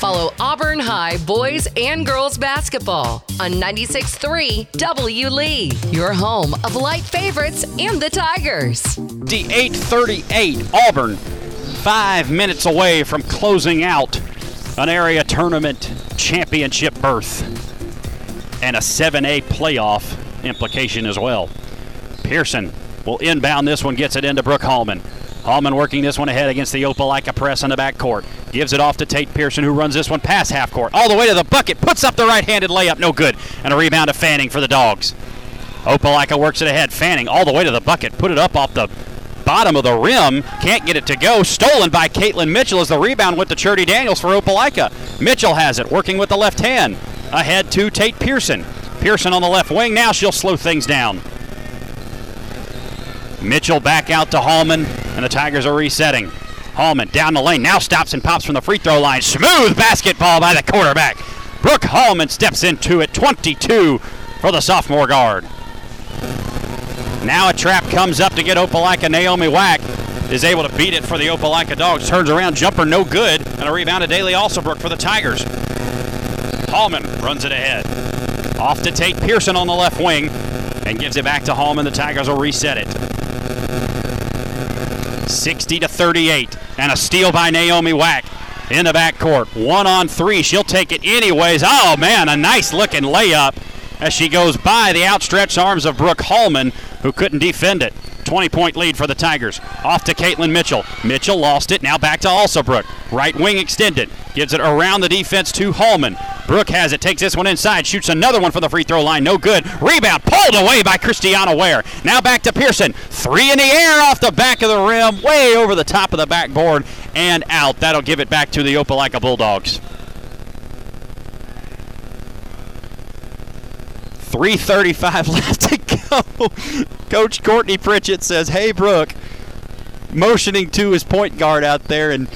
Follow Auburn High boys and girls basketball on 96.3 WLEE, your home of light favorites and the Tigers. The 8:38 Auburn, 5 minutes away from closing out an area tournament championship berth and a 7A playoff implication as well. Pearson will inbound this one, gets it into Brooke Hallman. Hallman working this one ahead against the Opelika press in the backcourt. Gives it off to Tate Pearson, who runs this one past half court. All the way to the bucket. Puts up the right-handed layup. No good. And a rebound to Fanning for the Dogs. Opelika works it ahead. Fanning all the way to the bucket. Put it up off the bottom of the rim. Can't get it to go. Stolen by Caitlin Mitchell as the rebound went to Cherty Daniels for Opelika. Mitchell has it. Working with the left hand. Ahead to Tate Pearson. Pearson on the left wing. Now she'll slow things down. Mitchell back out to Hallman, and the Tigers are resetting. Hallman down the lane, now stops and pops from the free throw line. Smooth basketball by the quarterback. Brooke Hallman steps into it, 22 for the sophomore guard. Now a trap comes up to get Opelika. Naomi Wack is able to beat it for the Opelika Dogs. Turns around, jumper no good, and a rebound to Daly Alsobrook for the Tigers. Hallman runs it ahead. Off to Tate Pearson on the left wing, and gives it back to Hallman. The Tigers will reset it. 60-38, and a steal by Naomi Wack in the backcourt. 1-on-3, she'll take it anyways. Oh man, a nice looking layup as she goes by the outstretched arms of Brooke Hallman, who couldn't defend it. 20-point lead for the Tigers. Off to Caitlin Mitchell. Mitchell lost it, now back to Alsobrook. Right wing extended, gives it around the defense to Hallman. Brooke has it, takes this one inside, shoots another one from the free throw line, no good. Rebound pulled away by Christiana Ware. Now back to Pearson, three in the air off the back of the rim, way over the top of the backboard and out. That'll give it back to the Opelika Bulldogs. 3:35 left to go. Coach Courtney Pritchett says, hey, Brooke, motioning to his point guard out there and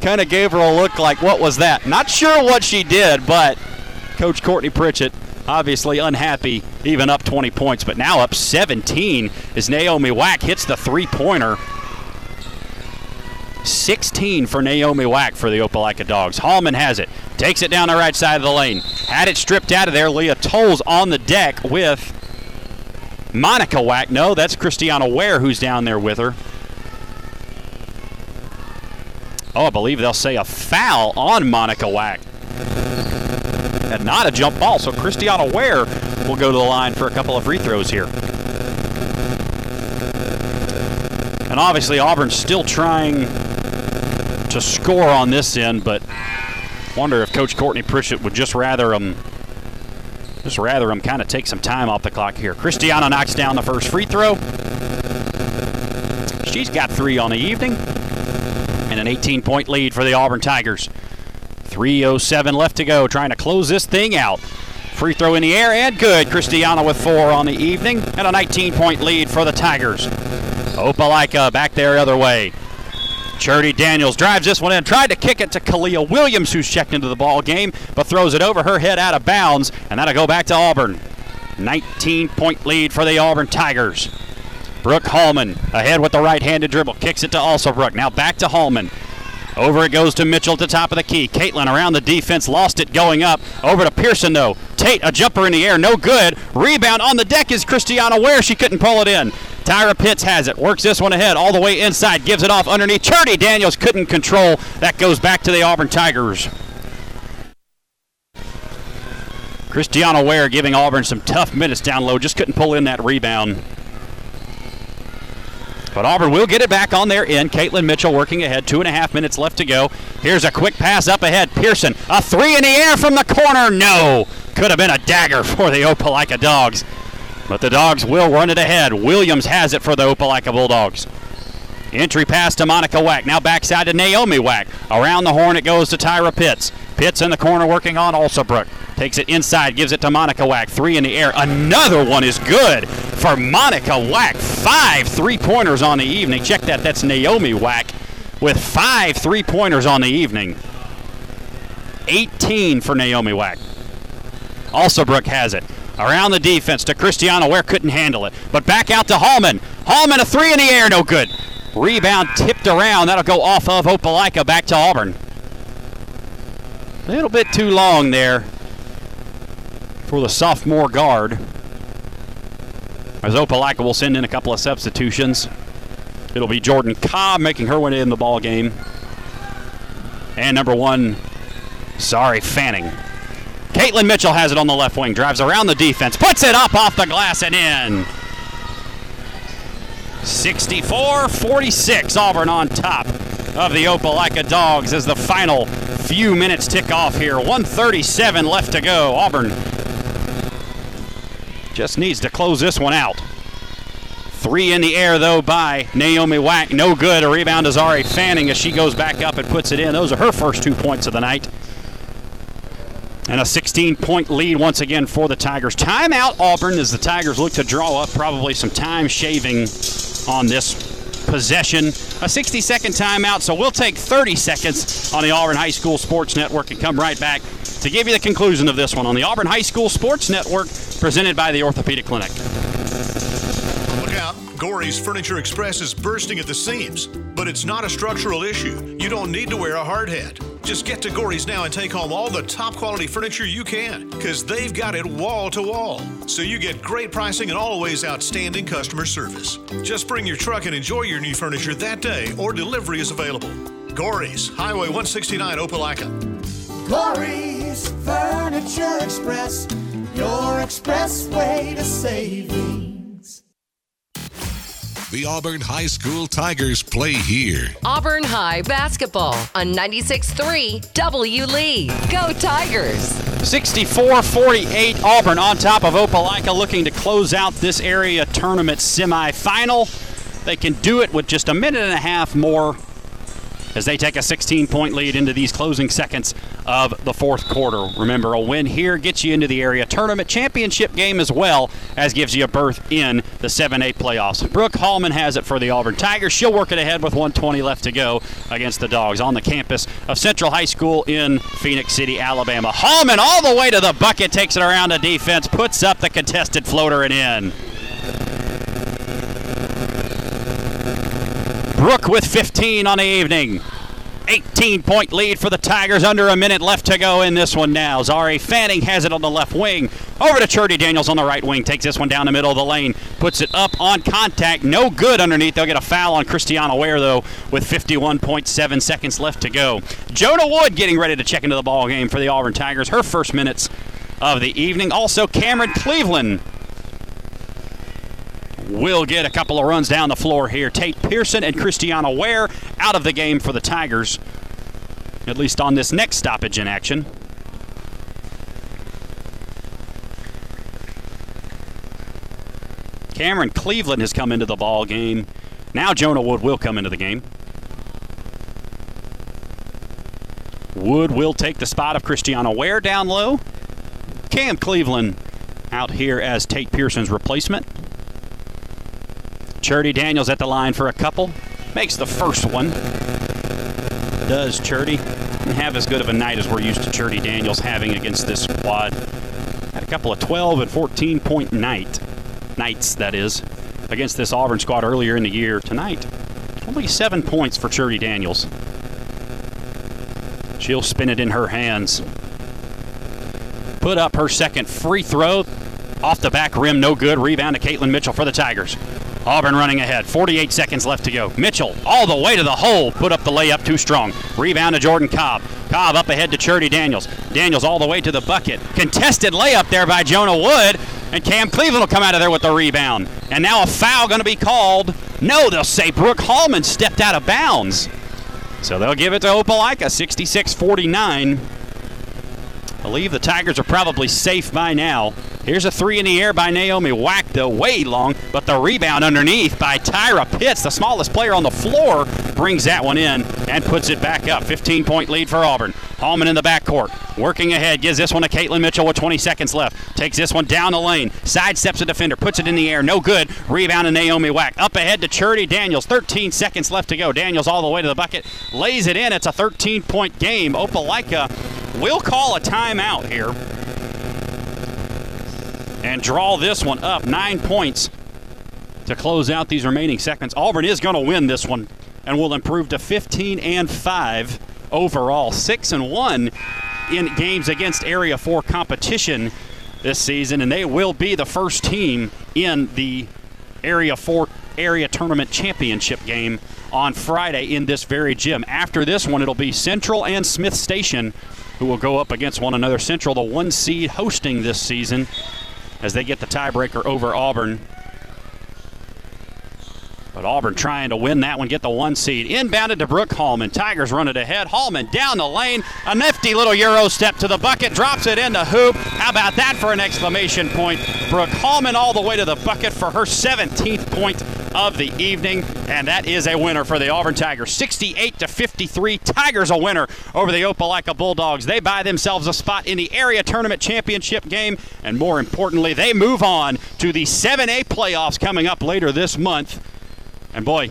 kind of gave her a look like, what was that? Not sure what she did, but Coach Courtney Pritchett obviously unhappy, even up 20 points, but now up 17 as Naomi Wack hits the three-pointer. 16 for Naomi Wack for the Opelika Dogs. Hallman has it, takes it down the right side of the lane. Had it stripped out of there. Leah Tolles on the deck with Monica Wack. No, that's Christiana Ware who's down there with her. Oh, I believe they'll say a foul on Monica Wack. And not a jump ball, so Christiana Ware will go to the line for a couple of free throws here. And obviously Auburn's still trying to score on this end, but wonder if Coach Courtney Pritchett would just rather him kind of take some time off the clock here. Christiana knocks down the first free throw. She's got 3 on the evening. And an 18-point lead for the Auburn Tigers. 3:07 left to go, trying to close this thing out. Free throw in the air and good. Christiana with 4 on the evening and a 19-point lead for the Tigers. Opelika back their other way. Cherty Daniels drives this one in, tried to kick it to Kalia Williams, who's checked into the ball game, but throws it over her head out of bounds, and that'll go back to Auburn. 19-point lead for the Auburn Tigers. Brooke Hallman ahead with the right-handed dribble. Kicks it to Alsobrook. Now back to Hallman. Over it goes to Mitchell at the top of the key. Caitlin around the defense, lost it going up. Over to Pearson, though. Tate, a jumper in the air, no good. Rebound on the deck is Christiana Ware. She couldn't pull it in. Tyra Pitts has it, works this one ahead all the way inside, gives it off underneath. Cherty Daniels couldn't control. That goes back to the Auburn Tigers. Christiana Ware giving Auburn some tough minutes down low, just couldn't pull in that rebound. But Auburn will get it back on their end. Caitlin Mitchell working ahead. 2.5 minutes left to go. Here's a quick pass up ahead. Pearson, a three in the air from the corner. No. Could have been a dagger for the Opelika Dogs. But the Dogs will run it ahead. Williams has it for the Opelika Bulldogs. Entry pass to Monica Wack. Now backside to Naomi Wack. Around the horn it goes to Tyra Pitts. Pitts in the corner working on Alsobrook. Takes it inside, gives it to Monica Wack. Three in the air. Another one is good for Monica Wack. 5 3-pointers on the evening. Check that. That's Naomi Wack with 5 3-pointers on the evening. 18 for Naomi Wack. Alsobrook has it. Around the defense to Christiana Ware, couldn't handle it. But back out to Hallman. Hallman, a three in the air, no good. Rebound tipped around. That'll go off of Opelika, back to Auburn. A little bit too long there for the sophomore guard. As Opelika will send in a couple of substitutions. It'll be Jordan Cobb making her way in the ball game. And number one, Soraya Fanning. Caitlin Mitchell has it on the left wing, drives around the defense, puts it up off the glass and in. 64-46, Auburn on top of the Opelika Dogs as the final few minutes tick off here. 1:37 left to go. Auburn just needs to close this one out. Three in the air, though, by Naomi Wack. No good. A rebound to Nazari Fanning as she goes back up and puts it in. Those are her first 2 points of the night. And a 16-point lead once again for the Tigers. Timeout, Auburn, as the Tigers look to draw up probably some time shaving on this possession. A 60-second timeout, so we'll take 30 seconds on the Auburn High School Sports Network and come right back to give you the conclusion of this one on the Auburn High School Sports Network, presented by the Orthopedic Clinic. Look out. Gorey's Furniture Express is bursting at the seams, but it's not a structural issue. You don't need to wear a hard hat. Just get to Gorey's now and take home all the top quality furniture you can, because they've got it wall to wall. So you get great pricing and always outstanding customer service. Just bring your truck and enjoy your new furniture that day, or delivery is available. Gorey's, Highway 169, Opelika. Gorey's Furniture Express, your expressway to saving. The Auburn High School Tigers play here. Auburn High basketball on 96.3 WLEE. Go Tigers! 64-48, Auburn on top of Opelika, looking to close out this area tournament semifinal. They can do it with just a minute and a half more as they take a 16-point lead into these closing seconds of the fourth quarter. Remember, a win here gets you into the area tournament championship game as well as gives you a berth in the 7-8 playoffs. Brooke Hallman has it for the Auburn Tigers. She'll work it ahead with 1:20 left to go against the Dogs on the campus of Central High School in Phoenix City, Alabama. Hallman all the way to the bucket, takes it around the defense, puts up the contested floater and in. Brooke with 15 on the evening. 18-point lead for the Tigers. Under a minute left to go in this one now. Zari Fanning has it on the left wing. Over to Cherty Daniels on the right wing. Takes this one down the middle of the lane. Puts it up on contact. No good underneath. They'll get a foul on Christiana Ware, though, with 51.7 seconds left to go. Jonah Wood getting ready to check into the ball game for the Auburn Tigers. Her first minutes of the evening. Also, Cameron Cleveland will get a couple of runs down the floor here. Tate Pearson and Christiana Ware out of the game for the Tigers, at least on this next stoppage in action. Cameron Cleveland has come into the ball game. Now Jonah Wood will come into the game. Wood will take the spot of Christiana Ware down low. Cam Cleveland out here as Tate Pearson's replacement. Cherty Daniels at the line for a couple. Makes the first one. Does Cherty. Didn't have as good of a night as we're used to Cherty Daniels having against this squad. Had a couple of 12 and 14-point nights, that is, against this Auburn squad earlier in the year. Tonight, only 7 points for Cherty Daniels. She'll spin it in her hands. Put up her second free throw. Off the back rim, no good. Rebound to Caitlin Mitchell for the Tigers. Auburn running ahead. 48 seconds left to go. Mitchell all the way to the hole. Put up the layup, too strong. Rebound to Jordan Cobb. Cobb up ahead to Cherty Daniels. Daniels all the way to the bucket. Contested layup there by Jonah Wood. And Cam Cleveland will come out of there with the rebound. And now a foul going to be called. No, they'll say Brooke Hallman stepped out of bounds. So they'll give it to Opelika, 66-49. I believe the Tigers are probably safe by now. Here's a three in the air by Naomi Wack, though, way long, but the rebound underneath by Tyra Pitts, the smallest player on the floor, brings that one in and puts it back up. 15-point lead for Auburn. Hallman in the backcourt, working ahead, gives this one to Caitlin Mitchell with 20 seconds left. Takes this one down the lane, sidesteps a defender, puts it in the air, no good. Rebound to Naomi Wack. Up ahead to Cherty Daniels, 13 seconds left to go. Daniels all the way to the bucket, lays it in. It's a 13-point game. Opelika will call a timeout here and draw this one up. 9 points to close out these remaining seconds. Auburn is going to win this one and will improve to 15-5 overall. 6-1 in games against Area 4 competition this season, and they will be the first team in the Area 4 Area Tournament Championship game on Friday in this very gym. After this one, it'll be Central and Smith Station who will go up against one another. Central, the one seed hosting this season, as they get the tiebreaker over Auburn. But Auburn trying to win that one, get the one seed. Inbounded to Brooke Hallman. Tigers run it ahead. Hallman down the lane. A nifty little Euro step to the bucket. Drops it in the hoop. How about that for an exclamation point? Brooke Hallman all the way to the bucket for her 17th point of the evening. And that is a winner for the Auburn Tigers. 68-53. Tigers a winner over the Opelika Bulldogs. They buy themselves a spot in the area tournament championship game. And more importantly, they move on to the 7A playoffs coming up later this month. And boy,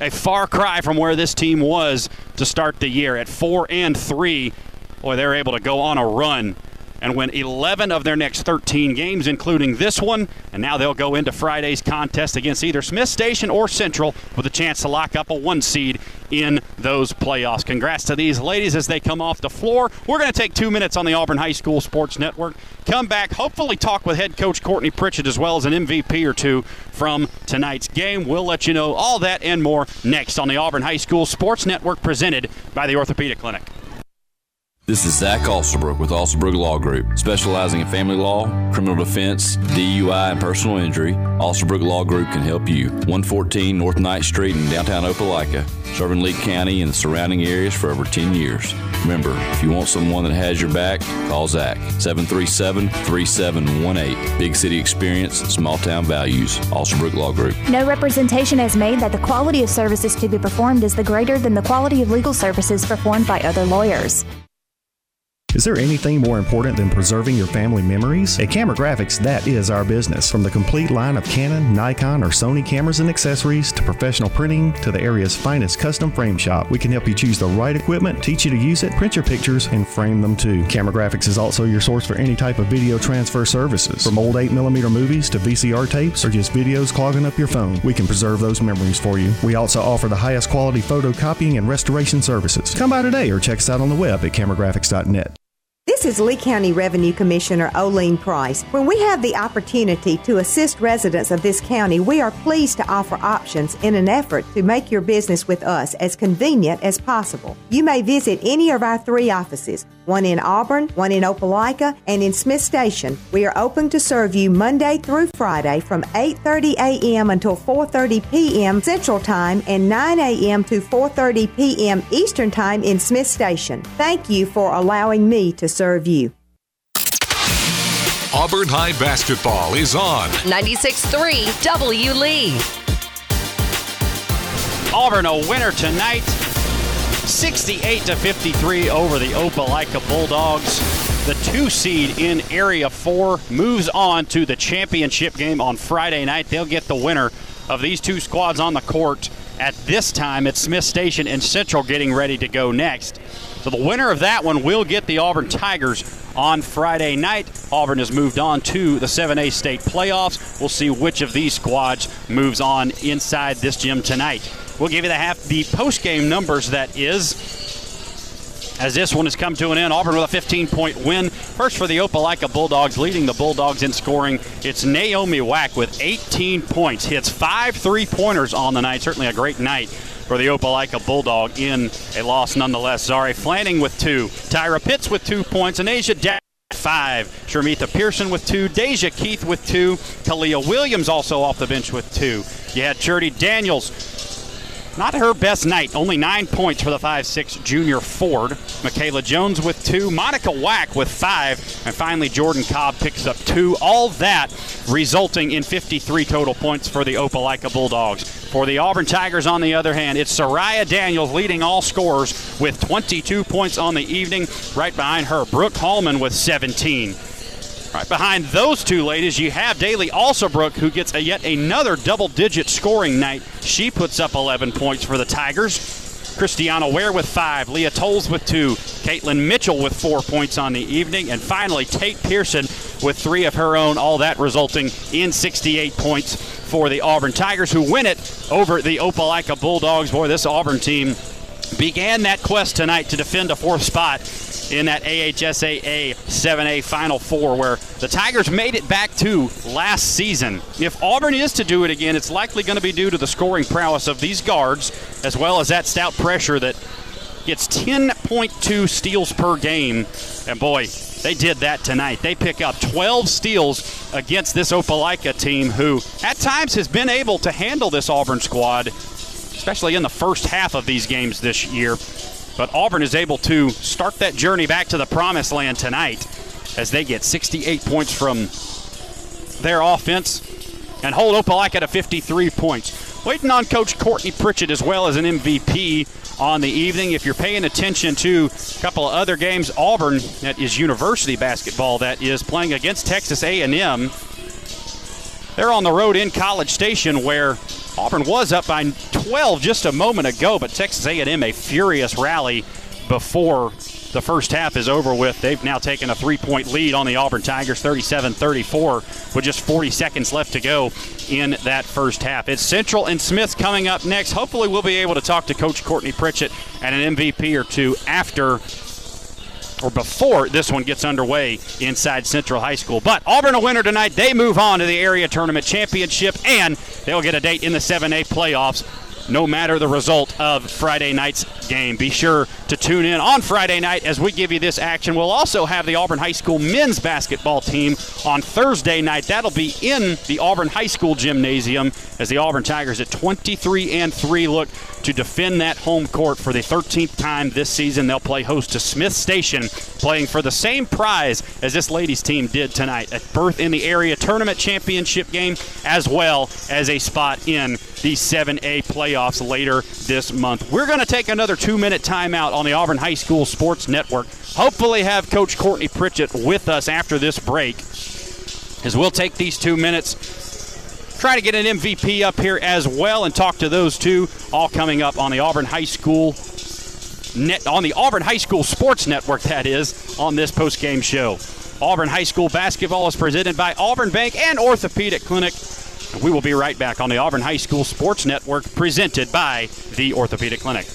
a far cry from where this team was to start the year. At 4-3, boy, they're able to go on a run and win 11 of their next 13 games, including this one. And now they'll go into Friday's contest against either Smith Station or Central with a chance to lock up a one seed in those playoffs. Congrats to these ladies as they come off the floor. We're going to take 2 minutes on the Auburn High School Sports Network. Come back, hopefully talk with head coach Courtney Pritchett as well as an MVP or two from tonight's game. We'll let you know all that and more next on the Auburn High School Sports Network, presented by the Orthopedic Clinic. This is Zach Alsobrook with Alsobrook Law Group, specializing in family law, criminal defense, DUI, and personal injury. Alsobrook Law Group can help you. 114 North 9th Street in downtown Opelika, serving Lee County and the surrounding areas for over 10 years. Remember, if you want someone that has your back, call Zach, 737-3718. Big city experience, small town values. Alsobrook Law Group. No representation is made that the quality of services to be performed is the greater than the quality of legal services performed by other lawyers. Is there anything more important than preserving your family memories? At Camera Graphics, that is our business. From the complete line of Canon, Nikon, or Sony cameras and accessories to professional printing to the area's finest custom frame shop, we can help you choose the right equipment, teach you to use it, print your pictures, and frame them too. Camera Graphics is also your source for any type of video transfer services. From old 8mm movies to VCR tapes or just videos clogging up your phone, we can preserve those memories for you. We also offer the highest quality photocopying and restoration services. Come by today or check us out on the web at CameraGraphics.net. This is Lee County Revenue Commissioner Olene Price. When we have the opportunity to assist residents of this county, we are pleased to offer options in an effort to make your business with us as convenient as possible. You may visit any of our three offices, one in Auburn, one in Opelika, and in Smith Station. We are open to serve you Monday through Friday from 8:30 a.m. until 4:30 p.m. Central Time and 9 a.m. to 4:30 p.m. Eastern Time in Smith Station. Thank you for allowing me to serve you. Auburn High basketball is on 96.3 WLEE. Auburn a winner tonight, 68-53 over the Opelika Bulldogs. The 2 seed in Area 4 moves on to the championship game on Friday night. They'll get the winner of these two squads on the court at this time. It's Smith Station and Central getting ready to go next. So the winner of that one will get the Auburn Tigers on Friday night. Auburn has moved on to the 7A state playoffs. We'll see which of these squads moves on inside this gym tonight. We'll give you the post-game numbers, that is. as this one has come to an end. Auburn with a 15-point win. First for the Opelika Bulldogs, leading the Bulldogs in scoring. It's Naomi Wack with 18 points. Hits 5 3-pointers-pointers on the night. Certainly a great night for the Opelika Bulldog in a loss nonetheless. Zari Fanning with 2. Tyra Pitts with 2 points. Anasia Dowell 5. Sharmitha Pearson with 2. Deja Keith with 2. Kalia Williams also off the bench with 2. You had Cherty Daniels. Not her best night. Only 9 points for the 5'6" junior forward. Michaela Jones with 2. Monica Wack with 5. And finally, Jordan Cobb picks up 2. All that resulting in 53 total points for the Opelika Bulldogs. For the Auburn Tigers, on the other hand, it's Soraya Daniels leading all scorers with 22 points on the evening. Right behind her, Brooke Hallman with 17. Right behind those two ladies, you have Daly Alsobrook, who gets a yet another double-digit scoring night. She puts up 11 points for the Tigers. Christiana Ware with 5, Leah Tolles with 2, Caitlin Mitchell with 4 points on the evening, and finally Tate Pearson with 3 of her own, all that resulting in 68 points for the Auburn Tigers, who win it over the Opelika Bulldogs. Boy, this Auburn team began that quest tonight to defend a fourth spot in that AHSAA 7A Final Four, where the Tigers made it back to last season. If Auburn is to do it again, it's likely going to be due to the scoring prowess of these guards, as well as that stout pressure that gets 10.2 steals per game. And boy, they did that tonight. They pick up 12 steals against this Opelika team, who at times has been able to handle this Auburn squad, especially in the first half of these games this year. But Auburn is able to start that journey back to the promised land tonight as they get 68 points from their offense and hold Opelika to 53 points. Waiting on Coach Courtney Pritchett as well as an MVP on the evening. If you're paying attention to a couple of other games, Auburn, that is university basketball, that is playing against Texas A&M. They're on the road in College Station, where Auburn was up by 12 just a moment ago, but Texas A&M, a furious rally before the first half is over with. They've now taken a 3-point lead on the Auburn Tigers, 37-34, with just 40 seconds left to go in that first half. It's Central and Smith coming up next. Hopefully we'll be able to talk to Coach Courtney Pritchett and an MVP or two after or before this one gets underway inside Central High School. But Auburn a winner tonight. They move on to the area tournament championship, and they'll get a date in the 7A playoffs no matter the result of Friday night's game. Be sure to tune in on Friday night as we give you this action. We'll also have the Auburn High School men's basketball team on Thursday night. That'll be in the Auburn High School gymnasium as the Auburn Tigers at 23-3 look to defend that home court for the 13th time this season. They'll play host to Smith Station, playing for the same prize as this ladies team did tonight, a berth in the area tournament championship game, as well as a spot in the 7A playoffs later this month. We're going to take another 2-minute timeout on the Auburn High School Sports Network. Hopefully have Coach Courtney Pritchett with us after this break, as we'll take these 2 minutes, try to get an MVP up here as well, and talk to those two, all coming up on the Auburn High School Sports Network, that is, on this post-game show. Auburn High School basketball is presented by Auburn Bank and Orthopedic Clinic. And we will be right back on the Auburn High School Sports Network, presented by the Orthopedic Clinic.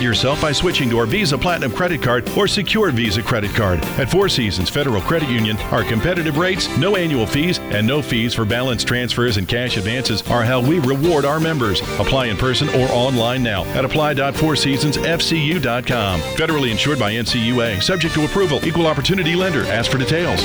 Yourself by switching to our Visa Platinum credit card or secure Visa credit card. At Four Seasons Federal Credit Union, our competitive rates, no annual fees, and no fees for balance transfers and cash advances are how we reward our members. Apply in person or online now at apply.fourseasonsfcu.com. Federally insured by NCUA. Subject to approval. Equal opportunity lender. Ask for details.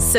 So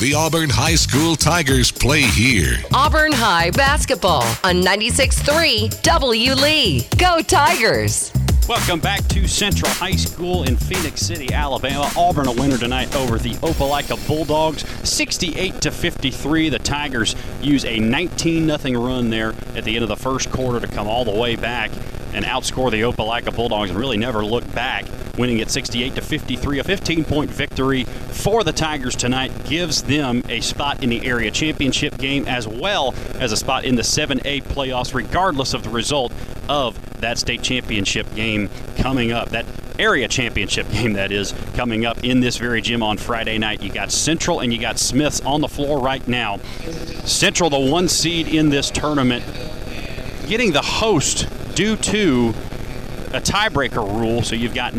The Auburn High School Tigers play here. Auburn High basketball on 96.3 WLEE. Go Tigers! Welcome back to Central High School in Phoenix City, Alabama. Auburn a winner tonight over the Opelika Bulldogs, 68-53. The Tigers use a 19-0 run there at the end of the first quarter to come all the way back and outscore the Opelika Bulldogs and really never look back, winning at 68-53. A 15-point victory for the Tigers tonight gives them a spot in the area championship game as well as a spot in the 7A playoffs, regardless of the result of that state championship game coming up. That area championship game, that is, coming up in this very gym on Friday night. You got Central and you got Smiths on the floor right now. Central, the one seed in this tournament, getting the host due to a tiebreaker rule. So you've got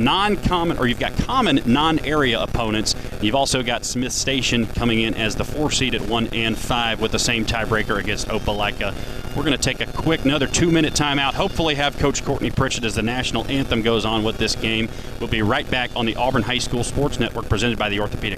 common non-area opponents. You've also got Smith Station coming in as the 4 seed at 1-5 with the same tiebreaker against Opelika. We're going to take a quick, another 2-minute timeout, hopefully have Coach Courtney Pritchett as the national anthem goes on with this game. We'll be right back on the Auburn High School Sports Network presented by the Orthopedic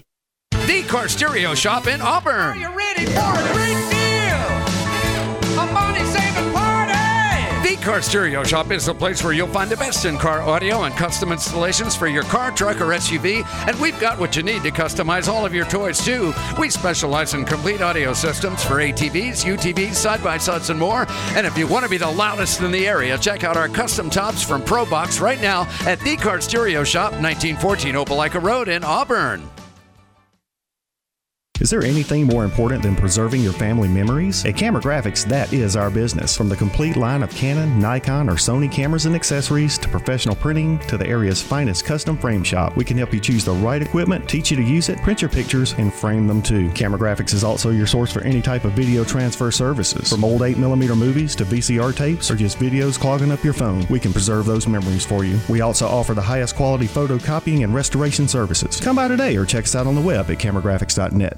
The Car Stereo Shop in Auburn. Are you ready for a great deal? A money-saving party! The Car Stereo Shop is the place where you'll find the best in car audio and custom installations for your car, truck, or SUV. And we've got what you need to customize all of your toys, too. We specialize in complete audio systems for ATVs, UTVs, side-by-sides, and more. And if you want to be the loudest in the area, check out our custom tops from ProBox right now at The Car Stereo Shop, 1914 Opelika Road in Auburn. Is there anything more important than preserving your family memories? At Camera Graphics, that is our business. From the complete line of Canon, Nikon, or Sony cameras and accessories to professional printing to the area's finest custom frame shop, we can help you choose the right equipment, teach you to use it, print your pictures, and frame them too. Camera Graphics is also your source for any type of video transfer services. From old 8mm movies to VCR tapes or just videos clogging up your phone, we can preserve those memories for you. We also offer the highest quality photocopying and restoration services. Come by today or check us out on the web at CameraGraphics.net.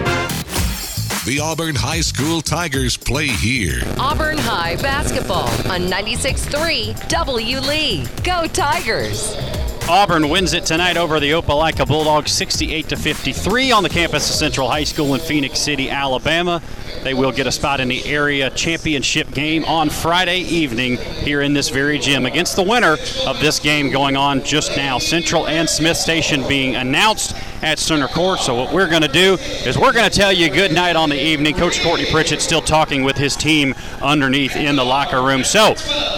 The Auburn High School Tigers play here. Auburn High basketball on 96.3 WLEE. Go Tigers! Auburn wins it tonight over the Opelika Bulldogs 68-53 on the campus of Central High School in Phoenix City, Alabama. They will get a spot in the area championship game on Friday evening here in this very gym against the winner of this game going on just now. Central and Smith Station being announced at Center Court. So what we're going to do is we're going to tell you good night on the evening. Coach Courtney Pritchett still talking with his team underneath in the locker room. So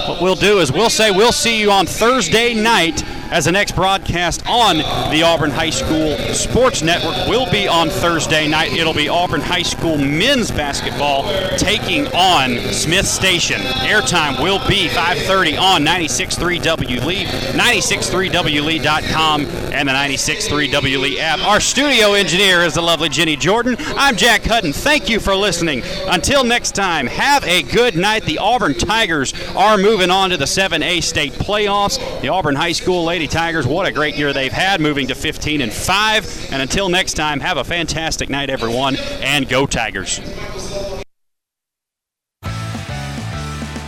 what we'll do is we'll say we'll see you on Thursday night, as the next broadcast on the Auburn High School Sports Network will be on Thursday night. It'll be Auburn High School men's basketball taking on Smith Station. Airtime will be 5:30 on 96.3 WLEE, 96.3WLEE.com, and the 96.3 WLEE app. Our studio engineer is the lovely Jenny Jordan. I'm Jack Hutton. Thank you for listening. Until next time, have a good night. The Auburn Tigers are moving on to the 7A state playoffs. The Auburn High School Lady Tigers, what a great year they've had, moving to 15-5. And until next time, have a fantastic night, everyone, and go Tigers.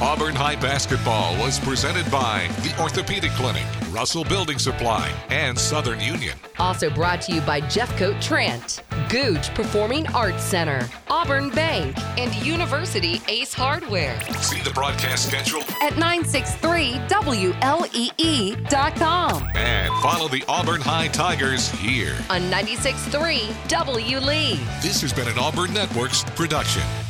Auburn High basketball was presented by the Orthopedic Clinic, Russell Building Supply, and Southern Union. Also brought to you by Jeffcoat Trant, Gooch Performing Arts Center, Auburn Bank, and University Ace Hardware. See the broadcast schedule at 963WLEE.com. And follow the Auburn High Tigers here on 96.3 WLEE. This has been an Auburn Networks production.